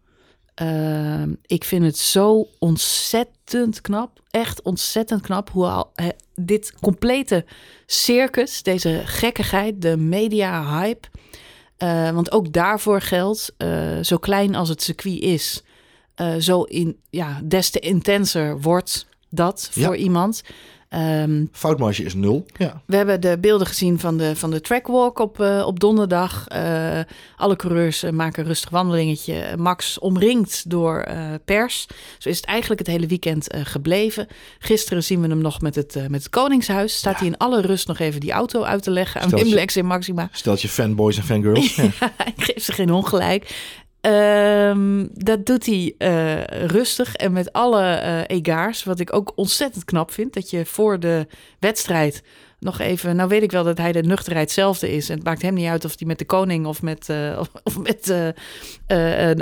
Ik vind het zo ontzettend knap. Echt ontzettend knap hoe al dit complete circus, deze gekkigheid, de media-hype. Want ook daarvoor geldt, zo klein als het circuit is, des te intenser wordt dat voor iemand. Foutmarge is 0. Ja. We hebben de beelden gezien van de trackwalk op donderdag. Alle coureurs maken een rustig wandelingetje. Max omringd door pers. Zo is het eigenlijk het hele weekend gebleven. Gisteren zien we hem nog met het Koningshuis. Staat hij in alle rust nog even die auto uit te leggen aan Wim Lex en Maxima. Stelt je fanboys en fangirls. Ja. Ik geef ze geen ongelijk. Dat doet hij rustig en met alle egaars. Wat ik ook ontzettend knap vind. Dat je voor de wedstrijd nog even... Nou weet ik wel dat hij de nuchterheid zelfde is. En het maakt hem niet uit of hij met de koning of met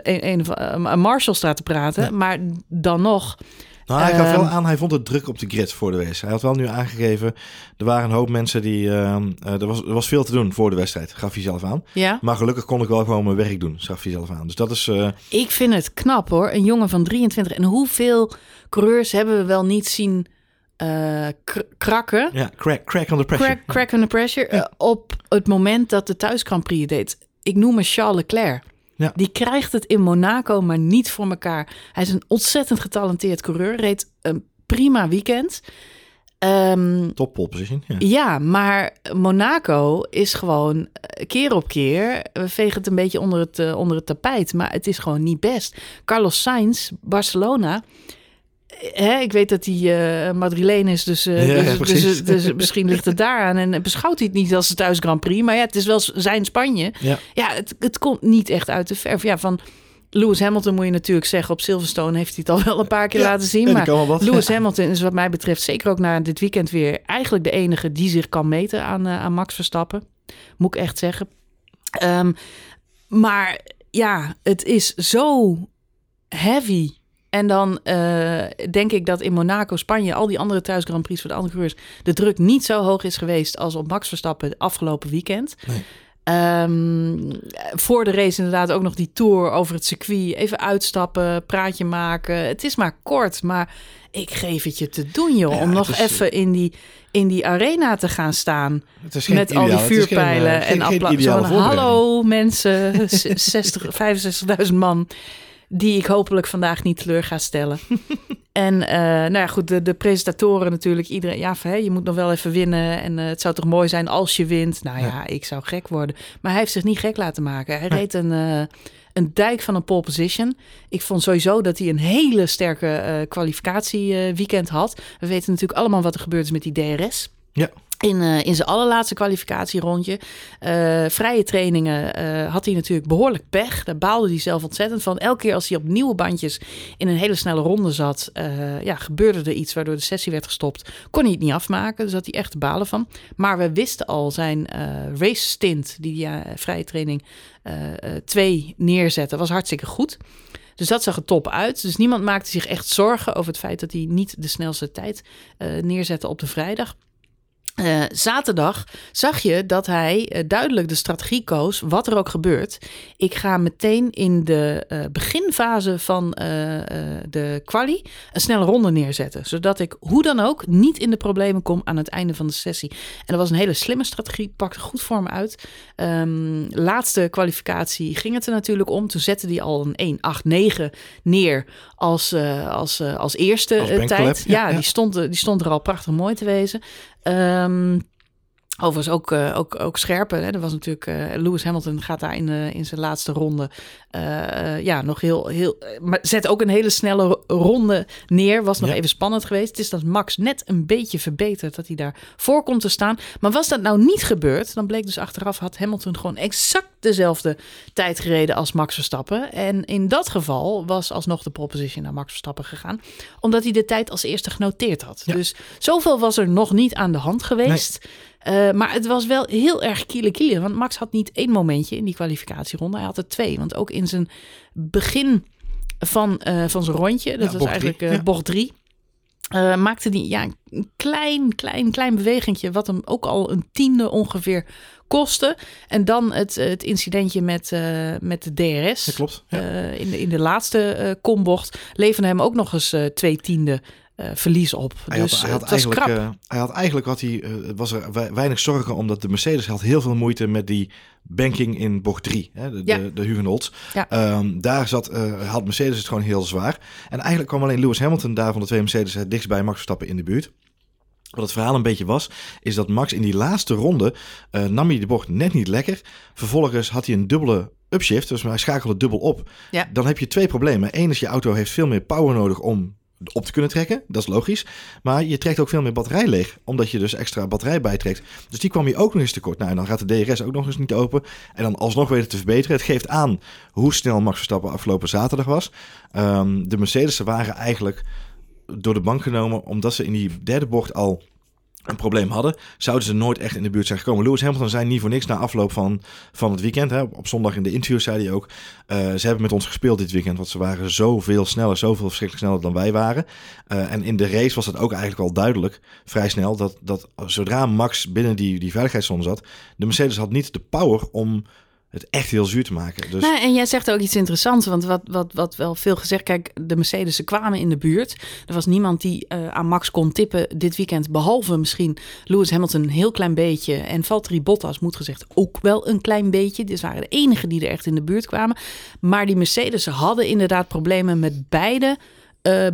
een marshal staat te praten. Ja. Maar dan nog... Nou, hij gaf wel aan, hij vond het druk op de grid voor de race. Hij had wel nu aangegeven, er waren een hoop mensen die... Er was veel te doen voor de wedstrijd, gaf hij zelf aan. Ja. Maar gelukkig kon ik wel gewoon mijn werk doen, gaf hij zelf aan. Dus dat is... Ik vind het knap hoor, een jongen van 23. En hoeveel coureurs hebben we wel niet zien krakken? Ja, crack under pressure. Crack under pressure op het moment dat de thuis Grand Prix deed. Ik noem me Charles Leclerc. Ja. Die krijgt het in Monaco, maar niet voor elkaar. Hij is een ontzettend getalenteerd coureur. Reed een prima weekend. Top pole position. Ja. Ja, maar Monaco is gewoon keer op keer... We vegen het een beetje onder het tapijt, maar het is gewoon niet best. Carlos Sainz, Barcelona... ik weet dat hij Madrileen is, dus misschien ligt het daaraan. En beschouwt hij het niet als de thuis Grand Prix. Maar ja, het is wel zijn Spanje. Ja, het komt niet echt uit de verf. Ja, van Lewis Hamilton moet je natuurlijk zeggen. Op Silverstone heeft hij het al wel een paar keer laten zien. Maar Lewis Hamilton is wat mij betreft, zeker ook na dit weekend weer... eigenlijk de enige die zich kan meten aan Max Verstappen. Moet ik echt zeggen. Maar ja, het is zo heavy... En dan denk ik dat in Monaco, Spanje... al die andere thuis Grand Prix voor de andere coureurs... de druk niet zo hoog is geweest als op Max Verstappen... het afgelopen weekend. Nee. Voor de race inderdaad ook nog die tour over het circuit. Even uitstappen, praatje maken. Het is maar kort, maar ik geef het je te doen, joh. Ja, om nog even in die arena te gaan staan. Met ideaal, al die vuurpijlen en applaus. Hallo mensen, 65.000 man... die ik hopelijk vandaag niet teleur ga stellen. En nou ja, goed, de presentatoren natuurlijk. Iedereen, ja, van, je moet nog wel even winnen. En het zou toch mooi zijn als je wint. Nou ja, ik zou gek worden. Maar hij heeft zich niet gek laten maken. Hij reed een dijk van een pole position. Ik vond sowieso dat hij een hele sterke kwalificatieweekend had. We weten natuurlijk allemaal wat er gebeurd is met die DRS. Ja. In zijn allerlaatste kwalificatierondje. Vrije trainingen had hij natuurlijk behoorlijk pech. Daar baalde hij zelf ontzettend van. Elke keer als hij op nieuwe bandjes in een hele snelle ronde zat... gebeurde er iets waardoor de sessie werd gestopt. Kon hij het niet afmaken, dus had hij echt te balen van. Maar we wisten al zijn race stint, die hij vrije training 2 neerzette, was hartstikke goed. Dus dat zag er top uit. Dus niemand maakte zich echt zorgen over het feit... dat hij niet de snelste tijd neerzette op de vrijdag. Zaterdag zag je dat hij duidelijk de strategie koos, wat er ook gebeurt. Ik ga meteen in de beginfase van de quali een snelle ronde neerzetten. Zodat ik hoe dan ook niet in de problemen kom aan het einde van de sessie. En dat was een hele slimme strategie, pakte goed voor me uit. Laatste kwalificatie ging het er natuurlijk om. Toen zette hij al een 1.89 neer als eerste als tijd. Ja, die stond er al prachtig mooi te wezen. Overigens ook scherpe. Hè? Er was natuurlijk Lewis Hamilton gaat daar in zijn laatste ronde nog heel... Maar zet ook een hele snelle ronde neer. Was nog even spannend geweest. Het is dat Max net een beetje verbeterd dat hij daar voor komt te staan. Maar was dat nou niet gebeurd, dan bleek dus achteraf had Hamilton gewoon exact dezelfde tijd gereden als Max Verstappen. En in dat geval was alsnog de pole position naar Max Verstappen gegaan. Omdat hij de tijd als eerste genoteerd had. Ja. Dus zoveel was er nog niet aan de hand geweest. Nee. Maar het was wel heel erg kiele-kiele. Want Max had niet één momentje in die kwalificatieronde. Hij had er twee. Want ook in zijn begin van zijn rondje. Dat was eigenlijk bocht 3. Maakte hij een klein bewegentje. Wat hem ook al een tiende ongeveer kostte. En dan het incidentje met de DRS. Dat klopt. Ja. In de laatste kombocht leverde hem ook nog eens 2 tienden. Verlies op. Hij had eigenlijk weinig zorgen, omdat de Mercedes had heel veel moeite met die banking in bocht 3, de Hugenholz. Ja. Daar had Mercedes het gewoon heel zwaar. En eigenlijk kwam alleen Lewis Hamilton daar van de twee Mercedes het dichtst bij Max Verstappen in de buurt. Wat het verhaal een beetje was, is dat Max in die laatste ronde nam hij de bocht net niet lekker. Vervolgens had hij een dubbele upshift, dus hij schakelde dubbel op. Ja. Dan heb je twee problemen. Eén is je auto heeft veel meer power nodig om op te kunnen trekken, dat is logisch. Maar je trekt ook veel meer batterij leeg, omdat je dus extra batterij bijtrekt. Dus die kwam je ook nog eens tekort. Nou, en dan gaat de DRS ook nog eens niet open. En dan alsnog weten te verbeteren. Het geeft aan hoe snel Max Verstappen afgelopen zaterdag was. De Mercedes waren eigenlijk door de bank genomen, omdat ze in die derde bocht al een probleem hadden, zouden ze nooit echt in de buurt zijn gekomen. Lewis Hamilton zei niet voor niks na afloop van het weekend. Hè. Op zondag in de interview zei hij ook, ze hebben met ons gespeeld dit weekend, want ze waren zoveel verschrikkelijk sneller dan wij waren. En in de race was dat ook eigenlijk al duidelijk, vrij snel, dat zodra Max binnen die veiligheidszone zat, de Mercedes had niet de power om het echt heel zuur te maken. Dus... Nou, en jij zegt ook iets interessants, want wat wel veel gezegd... Kijk, de Mercedes kwamen in de buurt. Er was niemand die aan Max kon tippen dit weekend, behalve misschien Lewis Hamilton een heel klein beetje. En Valtteri Bottas, moet gezegd, ook wel een klein beetje. Dus waren de enigen die er echt in de buurt kwamen. Maar die Mercedes hadden inderdaad problemen met beide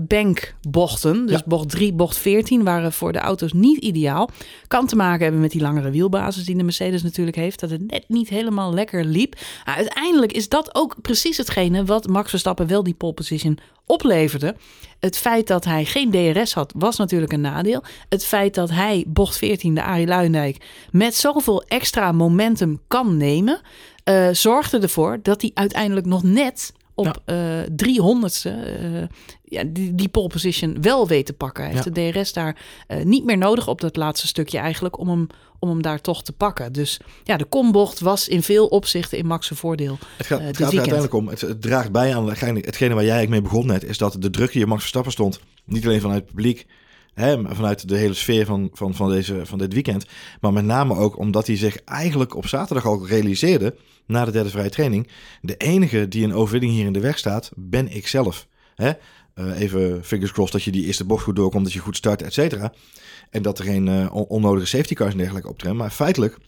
bankbochten. Dus bocht 3, bocht 14 waren voor de auto's niet ideaal. Kan te maken hebben met die langere wielbasis die de Mercedes natuurlijk heeft. Dat het net niet helemaal lekker liep. Maar uiteindelijk is dat ook precies hetgene wat Max Verstappen wel die pole position opleverde. Het feit dat hij geen DRS had, was natuurlijk een nadeel. Het feit dat hij bocht 14, de Arie Luijendijk, met zoveel extra momentum kan nemen, zorgde ervoor dat hij uiteindelijk nog net op 300ste die pole position wel weet te pakken. Hij heeft de DRS daar niet meer nodig op dat laatste stukje eigenlijk om hem daar toch te pakken. Dus ja, de kombocht was in veel opzichten in Max' voordeel. Het gaat uiteindelijk om, het draagt bij aan hetgene waar jij eigenlijk mee begon net, is dat de druk die in Max Verstappen stond, niet alleen vanuit het publiek, vanuit de hele sfeer van dit weekend. Maar met name ook omdat hij zich eigenlijk op zaterdag al realiseerde, na de derde vrije training, de enige die een overwinning hier in de weg staat, ben ik zelf. Even fingers crossed dat je die eerste bocht goed doorkomt, dat je goed start, et cetera. En dat er geen onnodige safety cars en dergelijke optreden. Maar feitelijk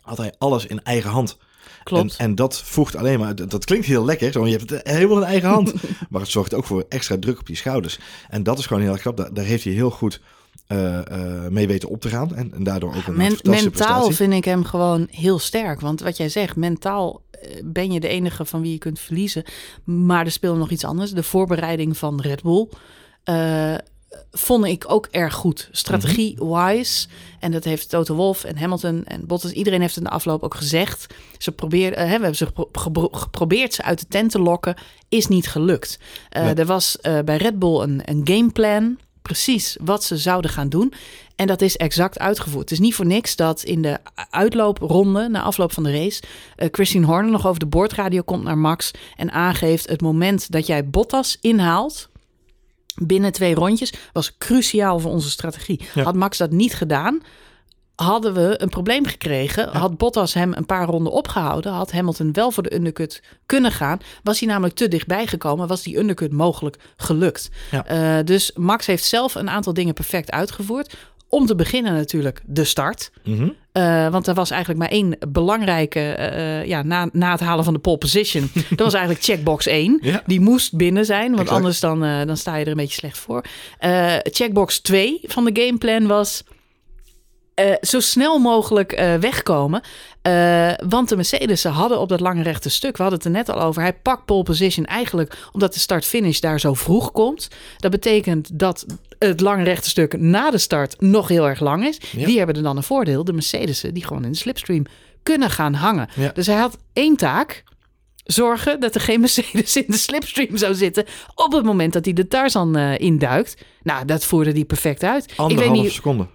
had hij alles in eigen hand. Klopt. En dat voegt alleen maar, dat klinkt heel lekker, want je hebt het helemaal in eigen hand. Maar het zorgt ook voor extra druk op die schouders. En dat is gewoon heel erg knap. Daar heeft hij heel goed mee weten op te gaan. En daardoor ook een fantastische prestatie. Mentaal vind ik hem gewoon heel sterk. Want wat jij zegt, mentaal ben je de enige van wie je kunt verliezen. Maar er speelde nog iets anders. De voorbereiding van Red Bull vond ik ook erg goed. Strategie-wise. En dat heeft Toto Wolff en Hamilton en Bottas. Iedereen heeft het in de afloop ook gezegd. We hebben ze geprobeerd ze uit de tent te lokken. Is niet gelukt. Er was bij Red Bull een gameplan. Precies wat ze zouden gaan doen. En dat is exact uitgevoerd. Het is niet voor niks dat in de uitloopronde, na afloop van de race, Christian Horner nog over de boordradio komt naar Max en aangeeft: het moment dat jij Bottas inhaalt binnen 2 rondjes... was cruciaal voor onze strategie. Ja. Had Max dat niet gedaan, hadden we een probleem gekregen. Ja. Had Bottas hem een paar ronden opgehouden, had Hamilton wel voor de undercut kunnen gaan. Was hij namelijk te dichtbij gekomen, was die undercut mogelijk gelukt. Ja. Dus Max heeft zelf een aantal dingen perfect uitgevoerd. Om te beginnen natuurlijk de start. Mm-hmm. Want er was eigenlijk maar 1 belangrijke, na het halen van de pole position. Dat was eigenlijk checkbox 1. Ja. Die moest binnen zijn, want anders dan sta je er een beetje slecht voor. Checkbox 2 van de gameplan was: zo snel mogelijk wegkomen. Want de Mercedes'en hadden op dat lange rechte stuk, we hadden het er net al over, hij pakt pole position eigenlijk omdat de start-finish daar zo vroeg komt. Dat betekent dat het lange rechte stuk na de start nog heel erg lang is. Ja. Die hebben er dan een voordeel, de Mercedes'en, die gewoon in de slipstream kunnen gaan hangen. Ja. Dus hij had één taak, zorgen dat er geen Mercedes in de slipstream zou zitten op het moment dat hij de Tarzan induikt. Nou, dat voerde hij perfect uit. Anderhalve seconde.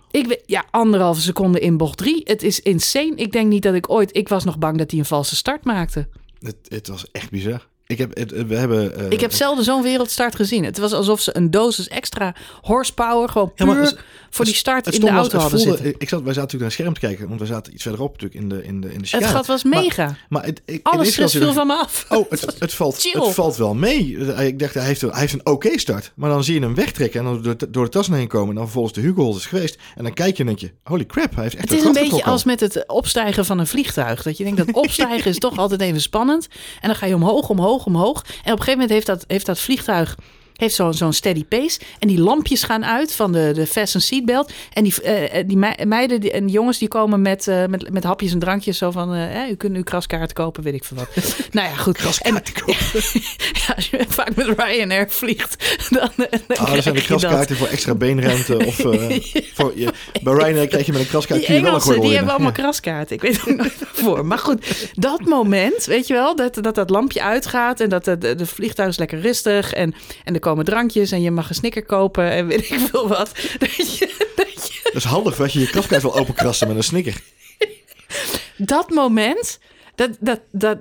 Anderhalve seconde in bocht 3. Het is insane. Ik denk niet dat ik ooit... Ik was nog bang dat hij een valse start maakte. Het was echt bizar. Ik heb zelden zo'n wereldstart gezien. Het was alsof ze een dosis extra horsepower gewoon voor die start in de auto hadden zitten. Wij zaten natuurlijk naar het scherm te kijken, want wij zaten iets verderop natuurlijk in de chicane. Het gat was mega. Alles viel van me af. Het valt wel mee. Ik dacht, hij heeft een oké start. Maar dan zie je hem wegtrekken en dan door de Tarzan heen komen en dan vervolgens de Hugo Hold is geweest. En dan kijk je en denk je, holy crap, hij heeft echt. Het is een beetje als met het opstijgen van een vliegtuig. Dat je denkt, dat opstijgen is toch altijd even spannend. En dan ga je omhoog. En op een gegeven moment heeft dat vliegtuig zo'n steady pace. En die lampjes gaan uit van de fasten seatbelt. En die meiden en jongens die komen met hapjes en drankjes. Zo van, u kunt uw kraskaart kopen, weet ik veel wat. Nou ja, goed. Kraskaarten kopen. Ja, als je vaak met Ryanair vliegt, dan zijn de kraskaarten voor extra beenruimte. Of, bij Ryanair krijg je met een kraskaart wel een gordel. Die Engelsen, die hebben allemaal kraskaarten. Ik weet er nooit voor. Maar goed, dat moment, weet je wel, dat lampje uitgaat. En dat de vliegtuig is lekker rustig. En de komen drankjes en je mag een snicker kopen en weet ik veel wat. Dat is handig als je je kraskaart wil openkrassen met een snicker. Dat moment,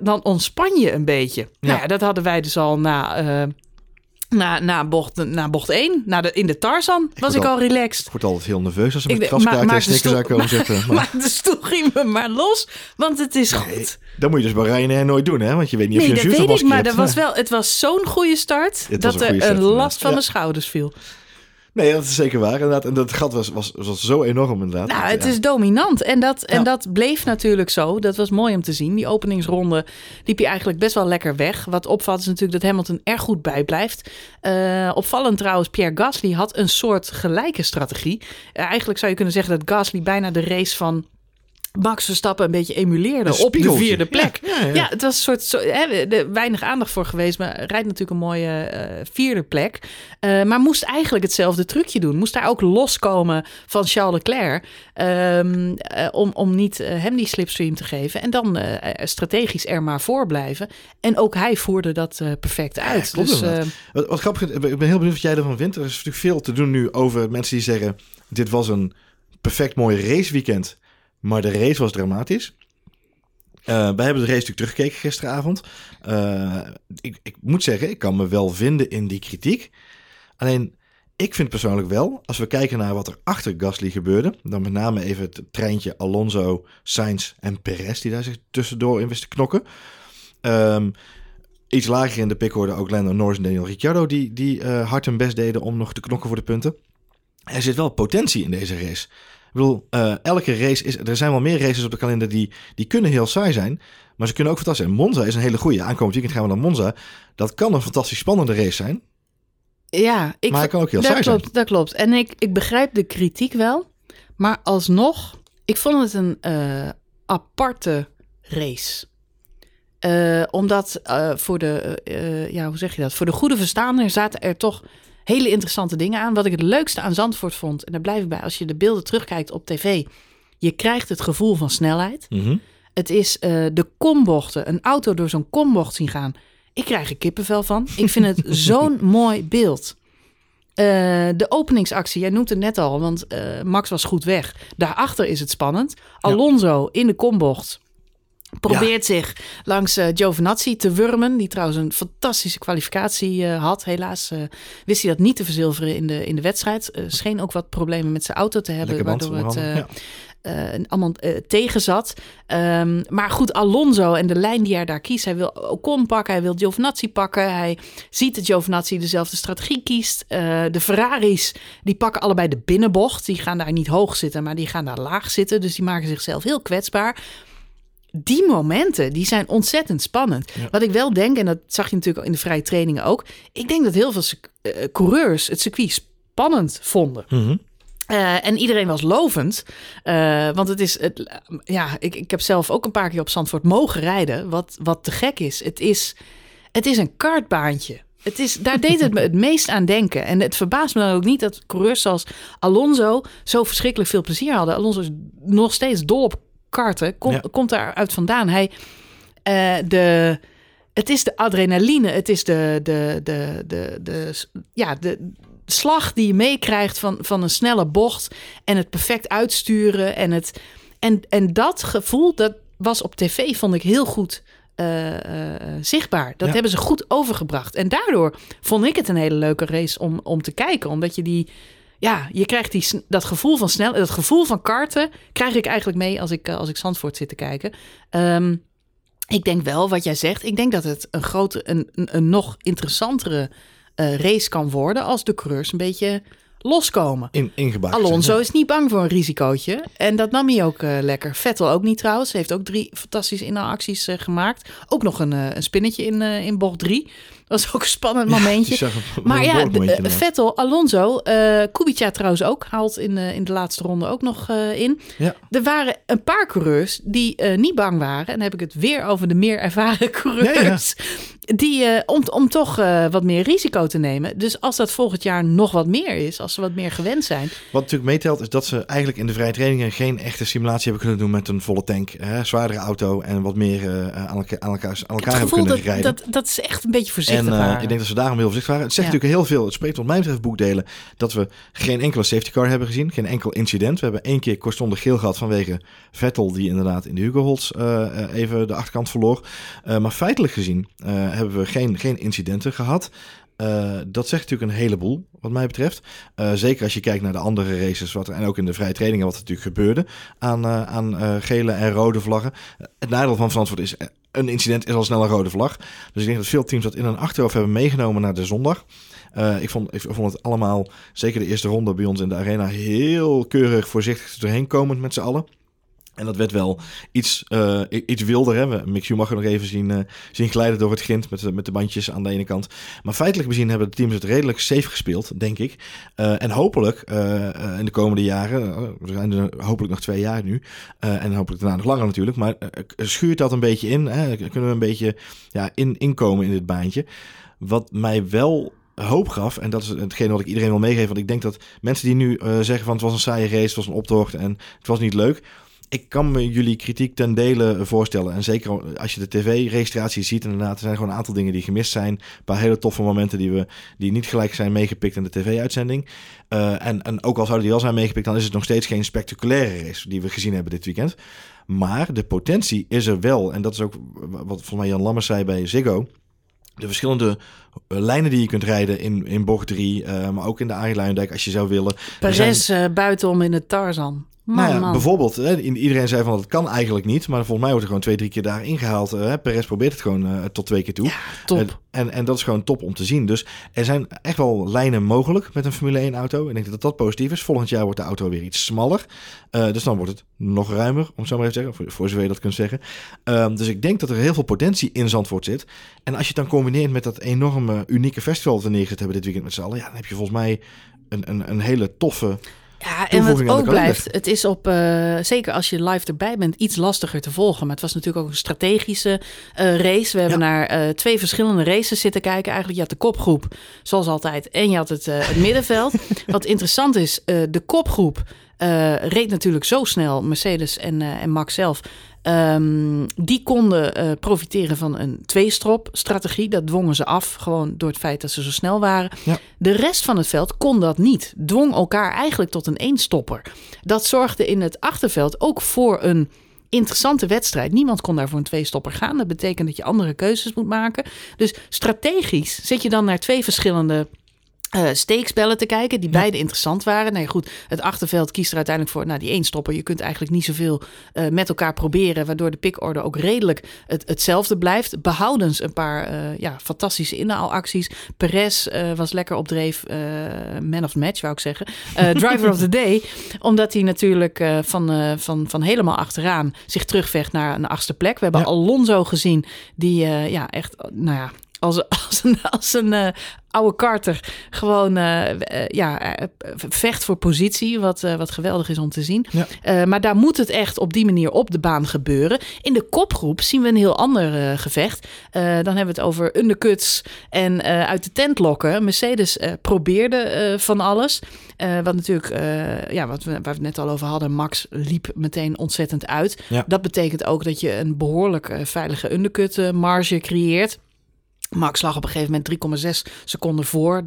dan ontspan je een beetje. Ja. Nou ja, dat hadden wij dus al na bocht 1, in de Tarzan, was ik al relaxed. Ik word altijd heel nerveus als ze met kraskaart en snickers daar komen zitten. Maak de stoelriemen maar los, want het is goed. Dat moet je dus bij Ryanair nooit doen, hè? Want je weet niet of je een zuurstof was. Maar dat was wel, het was zo'n goede start dat er een last van de schouders viel. Nee, dat is zeker waar inderdaad. En dat gat was zo enorm inderdaad. Nou, het is dominant. En dat bleef natuurlijk zo. Dat was mooi om te zien. Die openingsronde liep je eigenlijk best wel lekker weg. Wat opvalt is natuurlijk dat Hamilton er goed bij blijft. Opvallend trouwens, Pierre Gasly had een soort gelijke strategie. Eigenlijk zou je kunnen zeggen dat Gasly bijna de race van Max Verstappen een beetje emuleerde op de vierde plek. Ja, het was een soort... weinig aandacht voor geweest, maar rijdt natuurlijk een mooie vierde plek. Maar moest eigenlijk hetzelfde trucje doen. Moest daar ook loskomen van Charles Leclerc om niet hem die slipstream te geven. En dan strategisch er maar voor blijven. En ook hij voerde dat perfect uit. Ja, dus, wat grappig, ik ben heel benieuwd wat jij ervan vindt. Er is natuurlijk veel te doen nu over mensen die zeggen, dit was een perfect mooi raceweekend. Maar de race was dramatisch. Wij hebben de race natuurlijk teruggekeken gisteravond. Ik moet zeggen, ik kan me wel vinden in die kritiek. Alleen, ik vind persoonlijk wel, als we kijken naar wat er achter Gasly gebeurde, dan met name even het treintje Alonso, Sainz en Perez, die daar zich tussendoor in wisten knokken. Iets lager in de pickorde ook Lando Norris en Daniel Ricciardo, die hard hun best deden om nog te knokken voor de punten. Er zit wel potentie in deze race. Ik bedoel, elke race is... Er zijn wel meer races op de kalender die kunnen heel saai zijn. Maar ze kunnen ook fantastisch zijn. Monza is een hele goeie. Aankomend weekend gaan we naar Monza. Dat kan een fantastisch spannende race zijn. Ja, maar hij kan ook heel saai zijn. Dat klopt. En ik begrijp de kritiek wel. Maar alsnog, ik vond het een aparte race. Omdat voor de goede verstaander zaten er toch hele interessante dingen aan. Wat ik het leukste aan Zandvoort vond, en daar blijf ik bij, als je de beelden terugkijkt op tv, je krijgt het gevoel van snelheid. Mm-hmm. Het is de kombochten, een auto door zo'n kombocht zien gaan. Ik krijg er kippenvel van. Ik vind het zo'n mooi beeld. De openingsactie, jij noemt het net al, want Max was goed weg. Daarachter is het spannend. Alonso in de kombocht probeert zich langs Giovinazzi te wurmen, die trouwens een fantastische kwalificatie had. Helaas wist hij dat niet te verzilveren in de wedstrijd. Scheen ook wat problemen met zijn auto te hebben, waardoor het allemaal tegen zat. Maar goed, Alonso en de lijn die hij daar kiest. Hij wil Ocon pakken, hij wil Giovinazzi pakken. Hij ziet dat Giovinazzi dezelfde strategie kiest. De Ferraris, die pakken allebei de binnenbocht. Die gaan daar niet hoog zitten, maar die gaan daar laag zitten. Dus die maken zichzelf heel kwetsbaar. Die momenten, die zijn ontzettend spannend. Ja. Wat ik wel denk, en dat zag je natuurlijk in de vrije trainingen ook, ik denk dat heel veel coureurs het circuit spannend vonden. Mm-hmm. En iedereen was lovend, want het is, ik heb zelf ook een paar keer op Zandvoort mogen rijden, wat te gek is. Het is een kartbaantje. Daar deed het me het meest aan denken. En het verbaast me dan ook niet dat coureurs zoals Alonso zo verschrikkelijk veel plezier hadden. Alonso is nog steeds dol op karten, komt daar uit vandaan. Het is de adrenaline, het is de slag die je meekrijgt van een snelle bocht en het perfect uitsturen. En dat gevoel, dat was op tv, vond ik heel goed zichtbaar. Dat hebben ze goed overgebracht. En daardoor vond ik het een hele leuke race om te kijken. Omdat je je krijgt dat gevoel van snel, dat gevoel van karten krijg ik eigenlijk mee als ik Zandvoort zit te kijken. Ik denk wel wat jij zegt. Ik denk dat het een nog interessantere race kan worden als de coureurs een beetje loskomen. Alonso is niet bang voor een risicootje. En dat nam hij ook lekker. Vettel ook niet trouwens. Hij heeft ook 3 fantastische inhaalacties gemaakt. Ook nog een spinnetje in bocht 3. Dat was ook een spannend momentje. Ja, Vettel, Alonso, Kubica trouwens ook haalt in de laatste ronde ook nog in. Ja. Er waren een paar coureurs die niet bang waren. En dan heb ik het weer over de meer ervaren coureurs. Ja. Die, om toch wat meer risico te nemen. Dus als dat volgend jaar nog wat meer is, als ze wat meer gewend zijn. Wat natuurlijk meetelt is dat ze eigenlijk in de vrije trainingen geen echte simulatie hebben kunnen doen met een volle tank. Hè, zwaardere auto en wat meer aan elkaar hebben kunnen rijden. Dat is echt een beetje voorzichtig. En ik denk dat ze daarom heel voorzichtig waren. Het zegt natuurlijk heel veel. Het spreekt wat mij betreft boekdelen dat we geen enkele safety car hebben gezien. Geen enkel incident. We hebben 1 keer kortstondig geel gehad vanwege Vettel, die inderdaad in de Hugo Holtz even de achterkant verloor. Maar feitelijk gezien hebben we geen incidenten gehad. Dat zegt natuurlijk een heleboel, wat mij betreft. Zeker als je kijkt naar de andere races en ook in de vrije trainingen wat er natuurlijk gebeurde aan gele en rode vlaggen. Het nadeel van Zandvoort is, een incident is al snel een rode vlag. Dus ik denk dat veel teams dat in hun achterhoofd hebben meegenomen naar de zondag. Ik vond het allemaal, zeker de eerste ronde bij ons in de arena, heel keurig voorzichtig doorheen komend met z'n allen. En dat werd wel iets wilder. Hè? Mick Schumacher nog even zien glijden door het grind met de bandjes aan de ene kant. Maar feitelijk bezien hebben de teams het redelijk safe gespeeld, denk ik. En hopelijk in de komende jaren, we zijn er hopelijk nog 2 jaar nu. En hopelijk daarna nog langer natuurlijk. Maar schuurt dat een beetje in. Hè? Kunnen we een beetje inkomen in dit baantje. Wat mij wel hoop gaf, en dat is hetgeen wat ik iedereen wil meegeven. Want ik denk dat mensen die nu zeggen van het was een saaie race, het was een optocht en het was niet leuk. Ik kan me jullie kritiek ten dele voorstellen. En zeker als je de tv-registratie ziet. Inderdaad, er zijn gewoon een aantal dingen die gemist zijn. Een paar hele toffe momenten die niet gelijk zijn meegepikt in de tv-uitzending. En ook al zouden die wel zijn meegepikt, dan is het nog steeds geen spectaculaire race die we gezien hebben dit weekend. Maar de potentie is er wel. En dat is ook wat volgens mij Jan Lammers zei bij Ziggo. De verschillende lijnen die je kunt rijden in bocht 3. Maar ook in de Arie-Luijendijk als je zou willen. Perez buitenom in het Tarzan. Man. Bijvoorbeeld, iedereen zei van dat kan eigenlijk niet. Maar volgens mij wordt er gewoon 2-3 keer daar ingehaald. Perez probeert het gewoon tot 2 keer toe. Ja, top. En dat is gewoon top om te zien. Dus er zijn echt wel lijnen mogelijk met een Formule 1-auto. Ik denk dat dat positief is. Volgend jaar wordt de auto weer iets smaller. Dus dan wordt het nog ruimer, om het zo maar even te zeggen. Voor zover je dat kunt zeggen. Dus ik denk dat er heel veel potentie in Zandvoort zit. En als je het dan combineert met dat enorme, unieke festival dat we neergezet hebben dit weekend met z'n allen. Ja, dan heb je volgens mij een hele toffe... Ja, en wat ook blijft, het is zeker als je live erbij bent, iets lastiger te volgen. Maar het was natuurlijk ook een strategische race. We hebben naar 2 verschillende races zitten kijken. Eigenlijk, je had de kopgroep, zoals altijd, en je had het middenveld. Wat interessant is, de kopgroep reed natuurlijk zo snel, Mercedes en Max zelf. Die konden profiteren van een 2-strop-strategie. Dat dwongen ze af, gewoon door het feit dat ze zo snel waren. Ja. De rest van het veld kon dat niet. Dwong elkaar eigenlijk tot een eenstopper. Dat zorgde in het achterveld ook voor een interessante wedstrijd. Niemand kon daar voor een 2-stopper gaan. Dat betekent dat je andere keuzes moet maken. Dus strategisch zit je dan naar 2 verschillende steekspellen te kijken, die beide interessant waren. Nee, goed, het achterveld kiest er uiteindelijk voor die eenstopper. Je kunt eigenlijk niet zoveel met elkaar proberen, waardoor de pickorde ook redelijk hetzelfde blijft. Behoudens een paar fantastische inhaalacties. Perez was lekker op dreef. Man of match, wou ik zeggen. Driver of the day. Omdat hij natuurlijk van helemaal achteraan zich terugvecht naar een 8e plek. We hebben Alonso gezien, die echt als een oude karter gewoon vecht voor positie, wat geweldig is om te zien. Ja. Maar daar moet het echt op die manier op de baan gebeuren. In de kopgroep zien we een heel ander gevecht. Dan hebben we het over undercuts en uit de tent lokken. Mercedes probeerde van alles. Wat natuurlijk, waar we het net al over hadden, Max liep meteen ontzettend uit. Ja. Dat betekent ook dat je een behoorlijk veilige undercut marge creëert. Max lag op een gegeven moment 3,6 seconden voor.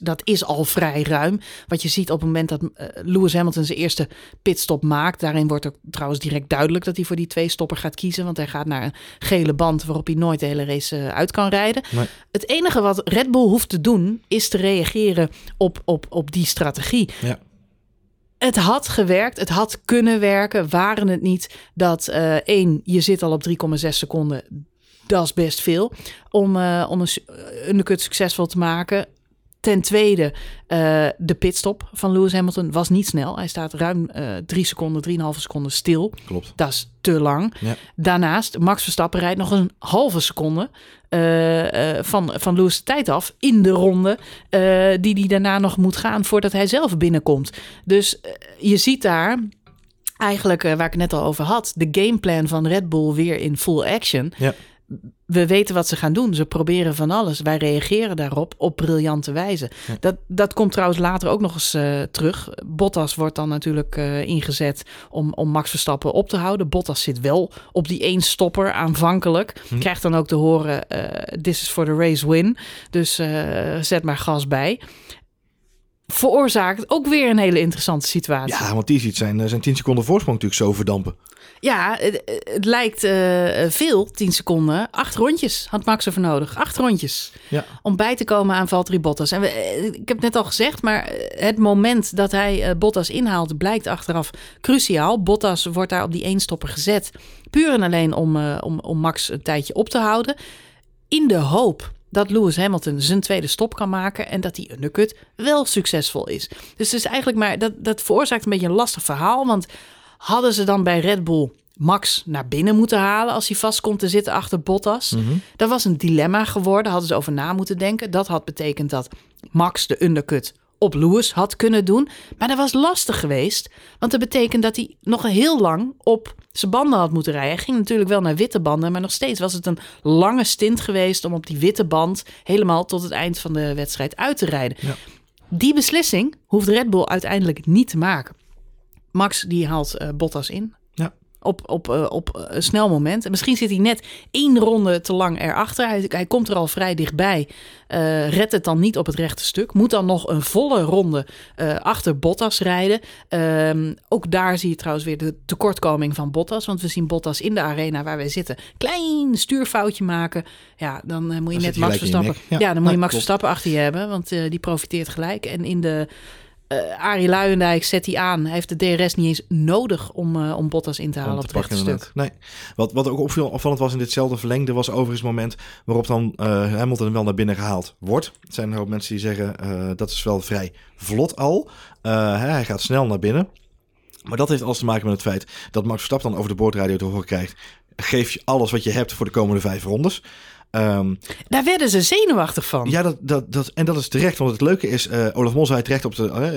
Dat is al vrij ruim. Wat je ziet op het moment dat Lewis Hamilton zijn eerste pitstop maakt. Daarin wordt er trouwens direct duidelijk dat hij voor die tweestopper gaat kiezen. Want hij gaat naar een gele band waarop hij nooit de hele race uit kan rijden. Nee. Het enige wat Red Bull hoeft te doen is te reageren op die strategie. Ja. Het had gewerkt, het had kunnen werken. Waren het niet dat je zit al op 3,6 seconden... Dat is best veel om een undercut succesvol te maken. Ten tweede, de pitstop van Lewis Hamilton was niet snel. Hij staat ruim 3,5 seconden stil. Klopt. Dat is te lang. Ja. Daarnaast, Max Verstappen rijdt nog een halve seconde van Lewis' tijd af in de ronde die hij daarna nog moet gaan voordat hij zelf binnenkomt. Dus je ziet daar... Eigenlijk, waar ik het net al over had, de gameplan van Red Bull weer in full action. Ja. We weten wat ze gaan doen. Ze proberen van alles. Wij reageren daarop op briljante wijze. Ja. Dat komt trouwens later ook nog eens terug. Bottas wordt dan natuurlijk ingezet om Max Verstappen op te houden. Bottas zit wel op die éénstopper aanvankelijk. Krijgt dan ook te horen, this is for the race win. Dus zet maar gas bij. Veroorzaakt ook weer een hele interessante situatie. Ja, want die ziet zijn 10 seconden voorsprong natuurlijk zo verdampen. Ja, het lijkt veel, 10 seconden. 8 rondjes had Max ervoor nodig. 8 rondjes ja. Om bij te komen aan Valtteri Bottas. En ik heb het net al gezegd, maar het moment dat hij Bottas inhaalt... blijkt achteraf cruciaal. Bottas wordt daar op die éénstopper gezet. Puur en alleen om Max een tijdje op te houden. In de hoop... dat Lewis Hamilton zijn tweede stop kan maken... en dat die undercut wel succesvol is. Dus het is eigenlijk maar... Dat veroorzaakt een beetje een lastig verhaal... want hadden ze dan bij Red Bull... Max naar binnen moeten halen als hij vast komt te zitten achter Bottas. Mm-hmm. Dat was een dilemma geworden, hadden ze over na moeten denken. Dat had betekend dat Max de undercut op Lewis had kunnen doen. Maar dat was lastig geweest, want dat betekent dat hij nog heel lang op zijn banden had moeten rijden. Hij ging natuurlijk wel naar witte banden, maar nog steeds was het een lange stint geweest om op die witte band helemaal tot het eind van de wedstrijd uit te rijden. Ja. Die beslissing hoeft Red Bull uiteindelijk niet te maken. Max die haalt Bottas in. Op een snel moment. Misschien zit hij net 1 ronde te lang erachter. Hij komt er al vrij dichtbij. Redt het dan niet op het rechte stuk. Moet dan nog een volle ronde achter Bottas rijden. Ook daar zie je trouwens weer de tekortkoming van Bottas. Want we zien Bottas in de arena waar wij zitten. Klein stuurfoutje maken. Ja, dan moet je net Max Verstappen. Verstappen achter je hebben. Want die profiteert gelijk. En in de... Arie Luijendijk zet hij aan. Hij heeft de DRS niet eens nodig om Bottas in te halen op het rechte stuk. Nee. Wat ook opvallend was in ditzelfde verlengde... was overigens het moment waarop dan Hamilton wel naar binnen gehaald wordt. Het zijn een hoop mensen die zeggen... dat is wel vrij vlot al. Hij gaat snel naar binnen. Maar dat heeft alles te maken met het feit... dat Max Verstappen dan over de boordradio te horen krijgt... geef je alles wat je hebt voor de komende 5 rondes... Daar werden ze zenuwachtig van. Ja, en dat is terecht. Want het leuke is, Olaf Mol zei terecht op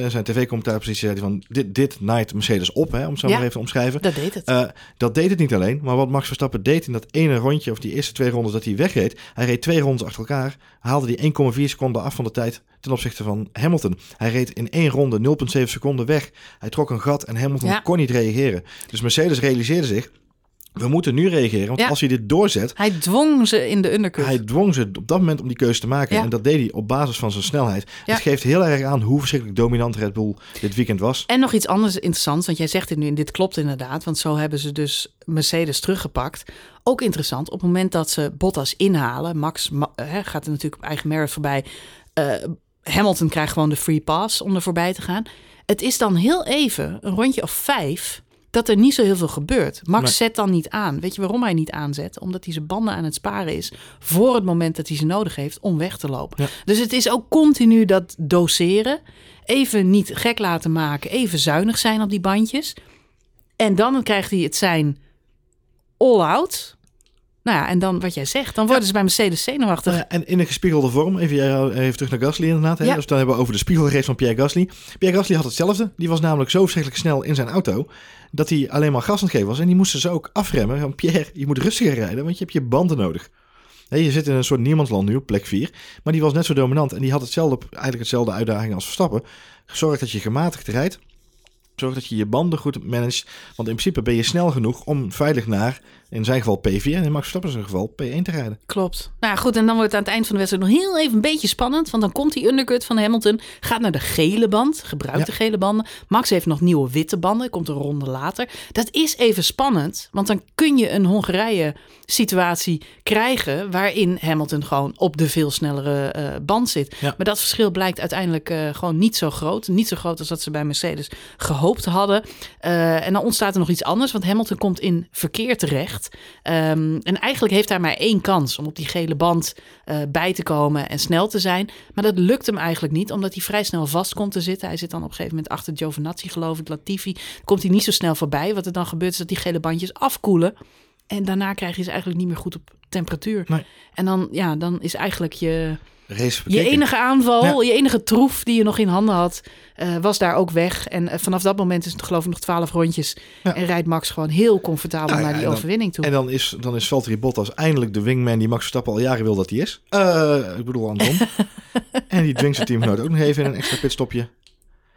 zijn tv-commentaar precies... zei van, dit naait Mercedes op, hè, om het zo maar even te omschrijven. Dat deed het. Dat deed het niet alleen. Maar wat Max Verstappen deed in dat ene rondje... of die eerste 2 rondes dat hij wegreed... hij reed 2 rondes achter elkaar... haalde die 1,4 seconden af van de tijd ten opzichte van Hamilton. Hij reed in 1 ronde 0,7 seconden weg. Hij trok een gat en Hamilton kon niet reageren. Dus Mercedes realiseerde zich... we moeten nu reageren, want als hij dit doorzet... Hij dwong ze in de undercut. Hij dwong ze op dat moment om die keuze te maken. Ja. En dat deed hij op basis van zijn snelheid. Ja. Het geeft heel erg aan hoe verschrikkelijk dominant Red Bull dit weekend was. En nog iets anders interessants, want jij zegt dit nu... en dit klopt inderdaad, want zo hebben ze dus Mercedes teruggepakt. Ook interessant, op het moment dat ze Bottas inhalen... Max gaat er natuurlijk op eigen merit voorbij... Hamilton krijgt gewoon de free pass om er voorbij te gaan. Het is dan heel even, een rondje of 5... dat er niet zo heel veel gebeurt. Max zet dan niet aan. Weet je waarom hij niet aanzet? Omdat hij zijn banden aan het sparen is... voor het moment dat hij ze nodig heeft om weg te lopen. Ja. Dus het is ook continu dat doseren. Even niet gek laten maken. Even zuinig zijn op die bandjes. En dan krijgt hij het zijn all-out... Nou ja, en dan wat jij zegt, dan worden ze bij Mercedes zenuwachtig. En in een gespiegelde vorm, even terug naar Gasly inderdaad. Hè? Ja. Dus dan hebben we over de spiegelrace van Pierre Gasly. Pierre Gasly had hetzelfde. Die was namelijk zo verschrikkelijk snel in zijn auto dat hij alleen maar gas aan het geven was. En die moesten ze ook afremmen. Van Pierre, je moet rustiger rijden, want je hebt je banden nodig. Nee, je zit in een soort niemandsland nu op plek 4. Maar die was net zo dominant en die had eigenlijk hetzelfde uitdaging als Verstappen. Zorg dat je gematigd rijdt. Zorg dat je je banden goed managt. Want in principe ben je snel genoeg om veilig naar, in zijn geval P4 en in Max Verstappen zijn geval P1 te rijden. Klopt. Nou goed, en dan wordt het aan het eind van de wedstrijd nog heel even een beetje spannend. Want dan komt die undercut van Hamilton, gaat naar de gele band, gebruikt de gele banden. Max heeft nog nieuwe witte banden, komt een ronde later. Dat is even spannend, want dan kun je een Hongarije situatie krijgen waarin Hamilton gewoon op de veel snellere band zit. Ja. Maar dat verschil blijkt uiteindelijk gewoon niet zo groot. Niet zo groot als dat ze bij Mercedes gehoopt hadden. En dan ontstaat er nog iets anders, want Hamilton komt in verkeer terecht. En eigenlijk heeft hij maar één kans om op die gele band bij te komen en snel te zijn. Maar dat lukt hem eigenlijk niet, omdat hij vrij snel vast komt te zitten. Hij zit dan op een gegeven moment achter Giovinazzi, geloof ik, Latifi. Komt hij niet zo snel voorbij. Wat er dan gebeurt is dat die gele bandjes afkoelen. En daarna krijg je ze eigenlijk niet meer goed op temperatuur. Nee. En dan is eigenlijk je enige aanval, je enige troef die je nog in handen had, was daar ook weg. En vanaf dat moment is het geloof ik nog 12 rondjes. Ja. En rijdt Max gewoon heel comfortabel naar die overwinning toe. En dan is Valtteri Bottas eindelijk de wingman die Max Verstappen al jaren wil dat hij is. Ik bedoel andersom. En die dwingt zijn teamgenoot ook nog even in een extra pitstopje.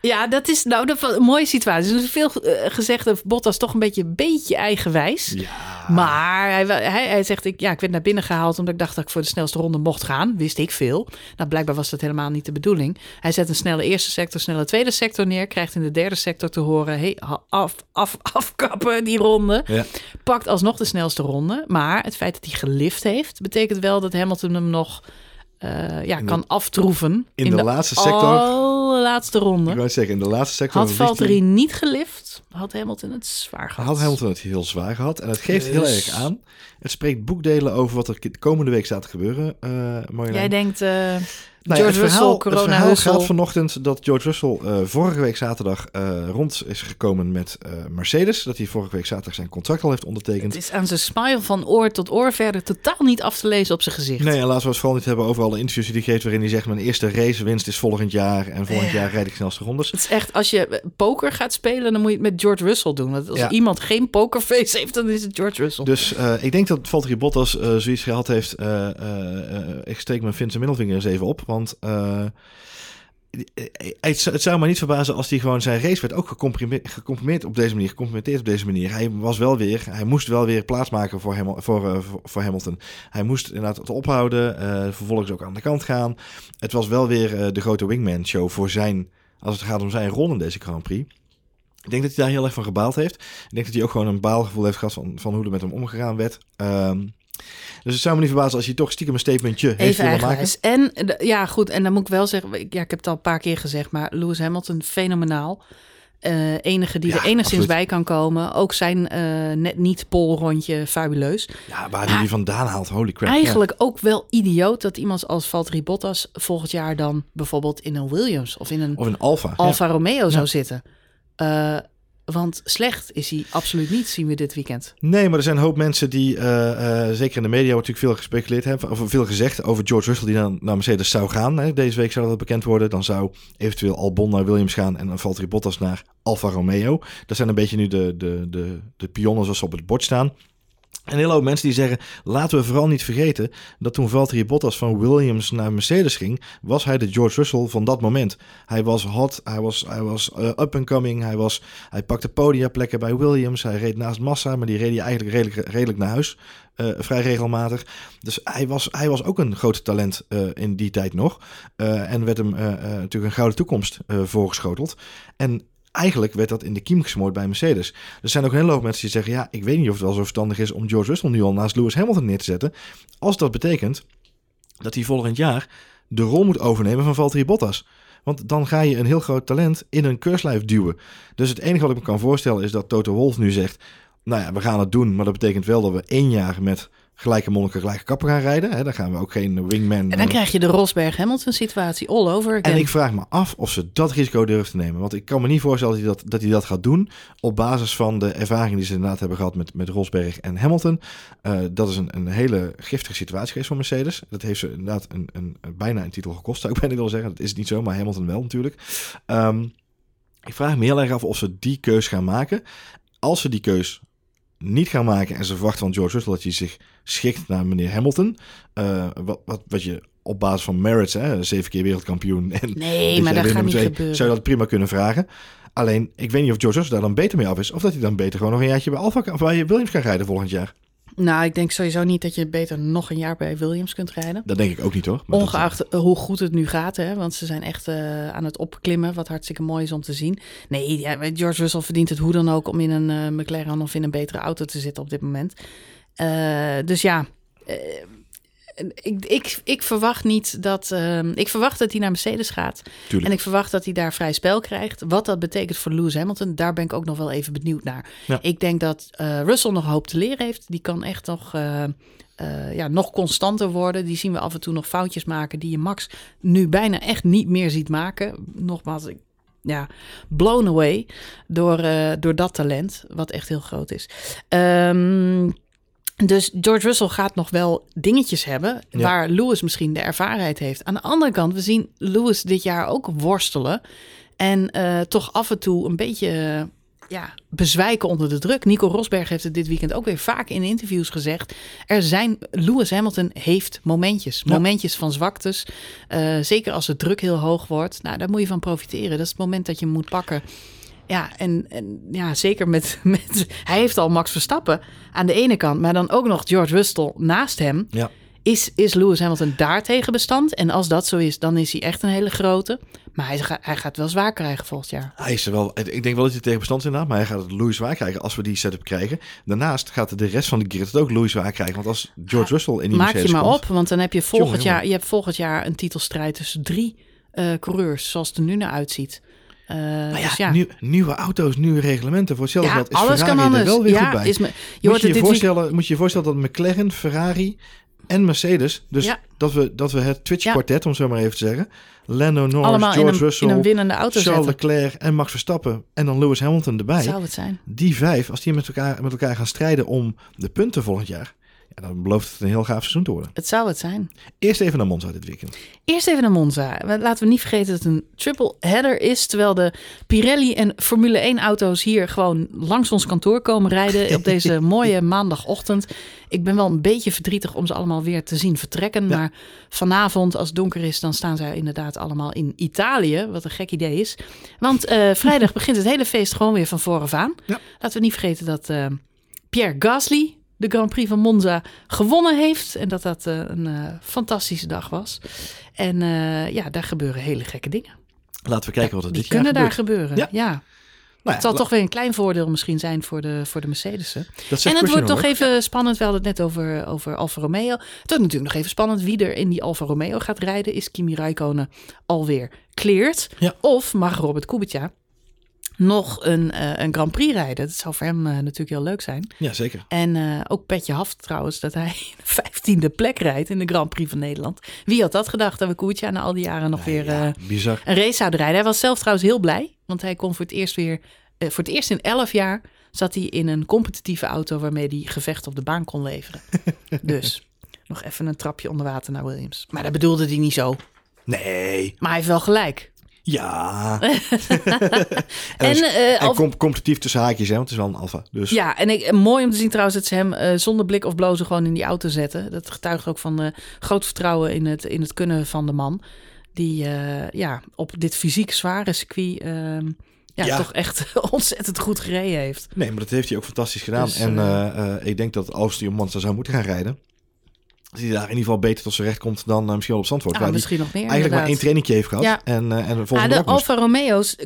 Ja, dat is een mooie situatie. Er is veel gezegd dat Bottas toch een beetje eigenwijs. Ja. Maar hij zegt, ik werd naar binnen gehaald omdat ik dacht dat ik voor de snelste ronde mocht gaan. Wist ik veel. Nou, blijkbaar was dat helemaal niet de bedoeling. Hij zet een snelle eerste sector, snelle tweede sector neer. Krijgt in de derde sector te horen, afkappen die ronde. Ja. Pakt alsnog de snelste ronde. Maar het feit dat hij gelift heeft, betekent wel dat Hamilton hem nog kan aftroeven. In de laatste sector. Laatste ronde. Ik wou zeggen, in de laatste sector had Valtteri niet gelift, had Hamilton het zwaar gehad. Had Hamilton het heel zwaar gehad. En dat geeft heel erg aan. Het spreekt boekdelen over wat er komende week staat te gebeuren. Jij denkt George Russell, corona. Het verhaal gaat vanochtend dat George Russell vorige week zaterdag rond is gekomen met Mercedes. Dat hij vorige week zaterdag zijn contract al heeft ondertekend. Het is aan zijn smile van oor tot oor verder totaal niet af te lezen op zijn gezicht. Nee, en laten we het vooral niet hebben over alle interviews die hij geeft waarin hij zegt mijn eerste racewinst is volgend jaar en volgend jaar rijd ik snelste rondes. Het is echt, als je poker gaat spelen, dan moet je het met George Russell doen. Want als iemand geen pokerface heeft, dan is het George Russell. Dus ik denk dat Valtteri Bottas zoiets gehad heeft. Ik steek mijn Vincent middelvinger eens even op. Want het zou me niet verbazen als hij gewoon zijn race werd ook gecomprimeerd op deze manier. Hij moest wel weer plaatsmaken voor Hamilton. Hij moest inderdaad het ophouden, vervolgens ook aan de kant gaan. Het was wel weer de grote wingman show als het gaat om zijn rol in deze Grand Prix. Ik denk dat hij daar heel erg van gebaald heeft. Ik denk dat hij ook gewoon een baalgevoel heeft gehad van hoe er met hem omgegaan werd. Dus het zou me niet verbazen als je toch stiekem een statementje heeft willen maken. En ja, goed. En dan moet ik wel zeggen, ik heb het al een paar keer gezegd, maar Lewis Hamilton, fenomenaal. Enige die er enigszins bij kan komen. Ook zijn net niet polrondje fabuleus. Ja, waar hij die vandaan haalt, holy crap. Eigenlijk ook wel idioot dat iemand als Valtteri Bottas volgend jaar dan bijvoorbeeld in een Williams of in een Alfa Romeo zou zitten. Want slecht is hij absoluut niet, zien we dit weekend. Nee, maar er zijn een hoop mensen die, zeker in de media, wordt natuurlijk veel gespeculeerd hebben, of veel gezegd over George Russell die naar Mercedes zou gaan. Hè. Deze week zou dat bekend worden. Dan zou eventueel Albon naar Williams gaan en dan Valtteri Bottas naar Alfa Romeo. Dat zijn een beetje nu de pionnen zoals ze op het bord staan. En een hele hoop mensen die zeggen, laten we vooral niet vergeten dat toen Valtteri Bottas van Williams naar Mercedes ging, was hij de George Russell van dat moment. Hij was hot, hij was up and coming, hij pakte podiumplekken bij Williams, hij reed naast Massa, maar die reed hij eigenlijk redelijk naar huis, vrij regelmatig. Dus hij was ook een groot talent in die tijd nog en werd hem natuurlijk een gouden toekomst voorgeschoteld. En eigenlijk werd dat in de kiem gesmoord bij Mercedes. Er zijn ook een hele hoop mensen die zeggen, ik weet niet of het wel zo verstandig is om George Russell nu al naast Lewis Hamilton neer te zetten. Als dat betekent dat hij volgend jaar de rol moet overnemen van Valtteri Bottas. Want dan ga je een heel groot talent in een keurslijf duwen. Dus het enige wat ik me kan voorstellen is dat Toto Wolff nu zegt, nou ja, we gaan het doen, maar dat betekent wel dat we 1 jaar met gelijke monniken, gelijke kappen gaan rijden. Hè, dan gaan we ook geen wingman... En dan krijg je de Rosberg-Hamilton situatie all over again. En ik vraag me af of ze dat risico durven te nemen. Want ik kan me niet voorstellen dat hij dat gaat doen op basis van de ervaring die ze inderdaad hebben gehad met Rosberg en Hamilton. Dat is een hele giftige situatie geweest voor Mercedes. Dat heeft ze inderdaad bijna een titel gekost, zou ik bijna willen zeggen. Dat is het niet zo, maar Hamilton wel natuurlijk. Ik vraag me heel erg af of ze die keus gaan maken. Als ze die keus niet gaan maken en ze verwachten van George Russell dat hij zich schikt naar meneer Hamilton. Wat je op basis van merits, 7 keer wereldkampioen. En nee, maar dat gaat niet gebeuren. Zou je dat prima kunnen vragen. Alleen, ik weet niet of George Russell daar dan beter mee af is. Of dat hij dan beter gewoon nog een jaartje bij Williams kan rijden volgend jaar. Nou, ik denk sowieso niet dat je beter nog een jaar bij Williams kunt rijden. Dat denk ik ook niet, hoor. Maar ongeacht hoe goed het nu gaat, hè? Want ze zijn echt aan het opklimmen, wat hartstikke mooi is om te zien. Nee, ja, George Russell verdient het hoe dan ook om in een McLaren of in een betere auto te zitten op dit moment. Dus ja, ik verwacht niet dat... ik verwacht dat hij naar Mercedes gaat. Tuurlijk. En ik verwacht dat hij daar vrij spel krijgt. Wat dat betekent voor Lewis Hamilton, daar ben ik ook nog wel even benieuwd naar. Ja. Ik denk dat Russell nog hoop te leren heeft. Die kan echt nog... nog constanter worden. Die zien we af en toe nog foutjes maken die je Max nu bijna echt niet meer ziet maken. Nogmaals, blown away door dat talent, wat echt heel groot is. Dus George Russell gaat nog wel dingetjes hebben waar Lewis misschien de ervarenheid heeft. Aan de andere kant, we zien Lewis dit jaar ook worstelen en toch af en toe een beetje bezwijken onder de druk. Nico Rosberg heeft het dit weekend ook weer vaak in interviews gezegd. Lewis Hamilton heeft momentjes. Momentjes van zwaktes. Zeker als de druk heel hoog wordt. Nou, daar moet je van profiteren. Dat is het moment dat je hem moet pakken. Ja, en zeker met... Hij heeft al Max Verstappen aan de ene kant, maar dan ook nog George Russell naast hem. Ja. Is Lewis Hamilton daar tegen bestand? En als dat zo is, dan is hij echt een hele grote. Maar hij gaat wel zwaar krijgen volgend jaar. Hij is er wel. Ik denk wel dat hij tegen bestand is inderdaad. Maar hij gaat het Lewis zwaar krijgen als we die setup krijgen. Daarnaast gaat de rest van de grid het ook Lewis zwaar krijgen. Want als George Russell in die Mercedes komt... Maak je maar op, want dan heb je volgend jaar een titelstrijd tussen 3 coureurs, zoals het er nu naar uitziet. Nieuwe auto's, nieuwe reglementen. Voor hetzelfde geld is alles Ferrari kan er wel weer goed bij. Moet je je voorstellen dat McLaren, Ferrari en Mercedes... dat we het Twitch-kwartet, om zo maar even te zeggen... Lando Norris, allemaal George Russell, in een winnende auto Charles Leclerc en Max Verstappen... en dan Lewis Hamilton erbij. Zou het zijn? Die 5, als die met elkaar gaan strijden om de punten volgend jaar... Ja, dan belooft het een heel gaaf seizoen te worden. Het zou het zijn. Eerst even naar Monza dit weekend. Laten we niet vergeten dat het een triple header is... terwijl de Pirelli en Formule 1-auto's hier gewoon langs ons kantoor komen rijden... op deze mooie maandagochtend. Ik ben wel een beetje verdrietig om ze allemaal weer te zien vertrekken. Ja. Maar vanavond, als het donker is, dan staan zij inderdaad allemaal in Italië. Wat een gek idee is. Want vrijdag begint het hele feest gewoon weer van vooraf aan. Ja. Laten we niet vergeten dat Pierre Gasly... de Grand Prix van Monza gewonnen heeft. En dat een fantastische dag was. En daar gebeuren hele gekke dingen. Laten we kijken wat er dit jaar gebeurt. Die kunnen daar gebeuren, ja. Nou ja, het zal toch weer een klein voordeel misschien zijn voor de Mercedes'en. En het wordt nog even spannend. We hadden het net over Alfa Romeo. Het wordt natuurlijk nog even spannend wie er in die Alfa Romeo gaat rijden. Is Kimi Räikkönen alweer cleared? Ja. Of mag Robert Kubica nog een Grand Prix rijden. Dat zou voor hem natuurlijk heel leuk zijn. Ja, zeker. En ook petje af trouwens dat hij 15e plek rijdt in de Grand Prix van Nederland. Wie had dat gedacht dat we Kubica na al die jaren nog weer een race zouden rijden? Hij was zelf trouwens heel blij, want hij kon voor het eerst in 11 jaar zat hij in een competitieve auto waarmee hij gevecht op de baan kon leveren. Dus nog even een trapje onder water naar Williams. Maar dat bedoelde hij niet zo. Nee. Maar hij heeft wel gelijk. Ja. en competitief tussen haakjes, hè, want het is wel een alfa. Dus. Ja, en mooi om te zien trouwens dat ze hem zonder blik of blozen gewoon in die auto zetten. Dat getuigt ook van groot vertrouwen in het kunnen van de man. Die op dit fysiek zware circuit toch echt ontzettend goed gereden heeft. Nee, maar dat heeft hij ook fantastisch gedaan. Dus, en ik denk dat als hij om Monza zou moeten gaan rijden... dat hij daar in ieder geval beter tot zijn recht komt dan misschien wel op Zandvoort. Ah, waar misschien nog meer, eigenlijk inderdaad. Maar één trainingje heeft gehad. Ja. En volgende de Alfa Romeo's,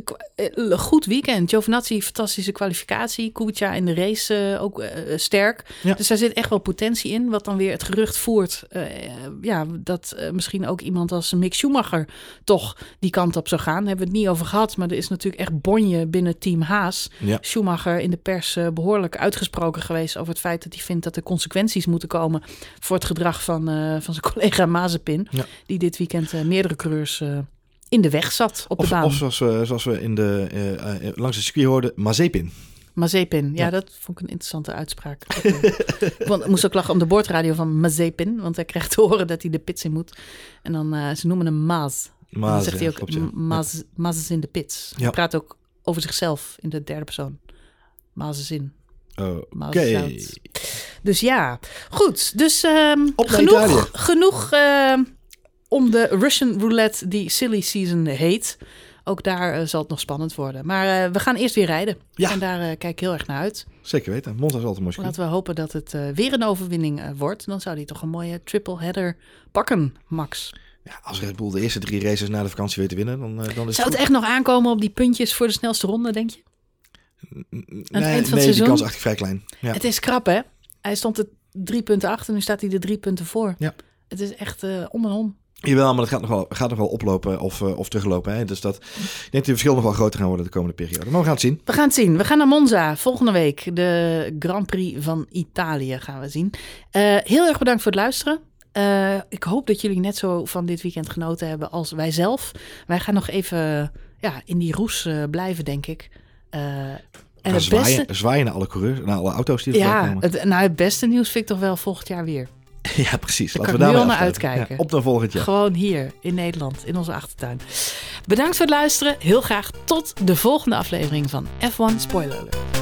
goed weekend. Giovinazzi, fantastische kwalificatie. Kubica in de race ook sterk. Ja. Dus daar zit echt wel potentie in. Wat dan weer het gerucht voert... dat misschien ook iemand als Mick Schumacher... toch die kant op zou gaan. Daar hebben we het niet over gehad. Maar er is natuurlijk echt bonje binnen Team Haas. Ja. Schumacher in de pers behoorlijk uitgesproken geweest... over het feit dat hij vindt dat er consequenties moeten komen... voor het gedrag van zijn collega Mazepin... Ja. Die dit weekend meerdere coureurs in de weg zat op de baan. Of zoals we in de, langs het circuit hoorden, Mazepin. Mazepin, ja, dat vond ik een interessante uitspraak. Want ik moest ook lachen om de boordradio van Mazepin... want hij krijgt te horen dat hij de pits in moet. En dan, ze noemen hem Maas. Maas, dan zegt hij ook, klopt, ja. Maas is in de pits. Ja. Hij praat ook over zichzelf in de derde persoon. Maas is in. Oké. Dus ja, goed. Dus genoeg om de Russian roulette die silly season heet. Ook daar zal het nog spannend worden. Maar we gaan eerst weer rijden. Ja. En daar kijk ik heel erg naar uit. Zeker weten. Monza is altijd mooi. Laten we hopen dat het weer een overwinning wordt. Dan zou hij toch een mooie triple header pakken, Max. Ja, als Red Bull de eerste 3 races na de vakantie weet te winnen, dan is zou het echt nog aankomen op die puntjes voor de snelste ronde, denk je? Nee, die kans is echt vrij klein. Ja. Het is krap, hè? Hij stond er 3 punten achter, nu staat hij er 3 punten voor. Ja. Het is echt om en om. Jawel, maar dat gaat nog wel oplopen of teruglopen. Hè? Dus ik denk dat de verschillen nog wel groter gaan worden de komende periode. Maar we gaan het zien. We gaan naar Monza volgende week. De Grand Prix van Italië gaan we zien. Heel erg bedankt voor het luisteren. Ik hoop dat jullie net zo van dit weekend genoten hebben als wij zelf. Wij gaan nog even in die roes blijven, denk ik. En het beste... zwaaien naar alle coureurs, naar alle auto's die komen. Het beste nieuws vind ik toch wel volgend jaar weer. Ja, precies. Daar laten we daar wel naar uitkijken. Ja, op naar volgend jaar. Gewoon hier in Nederland, in onze achtertuin. Bedankt voor het luisteren. Heel graag tot de volgende aflevering van F1 Spoiler Alert.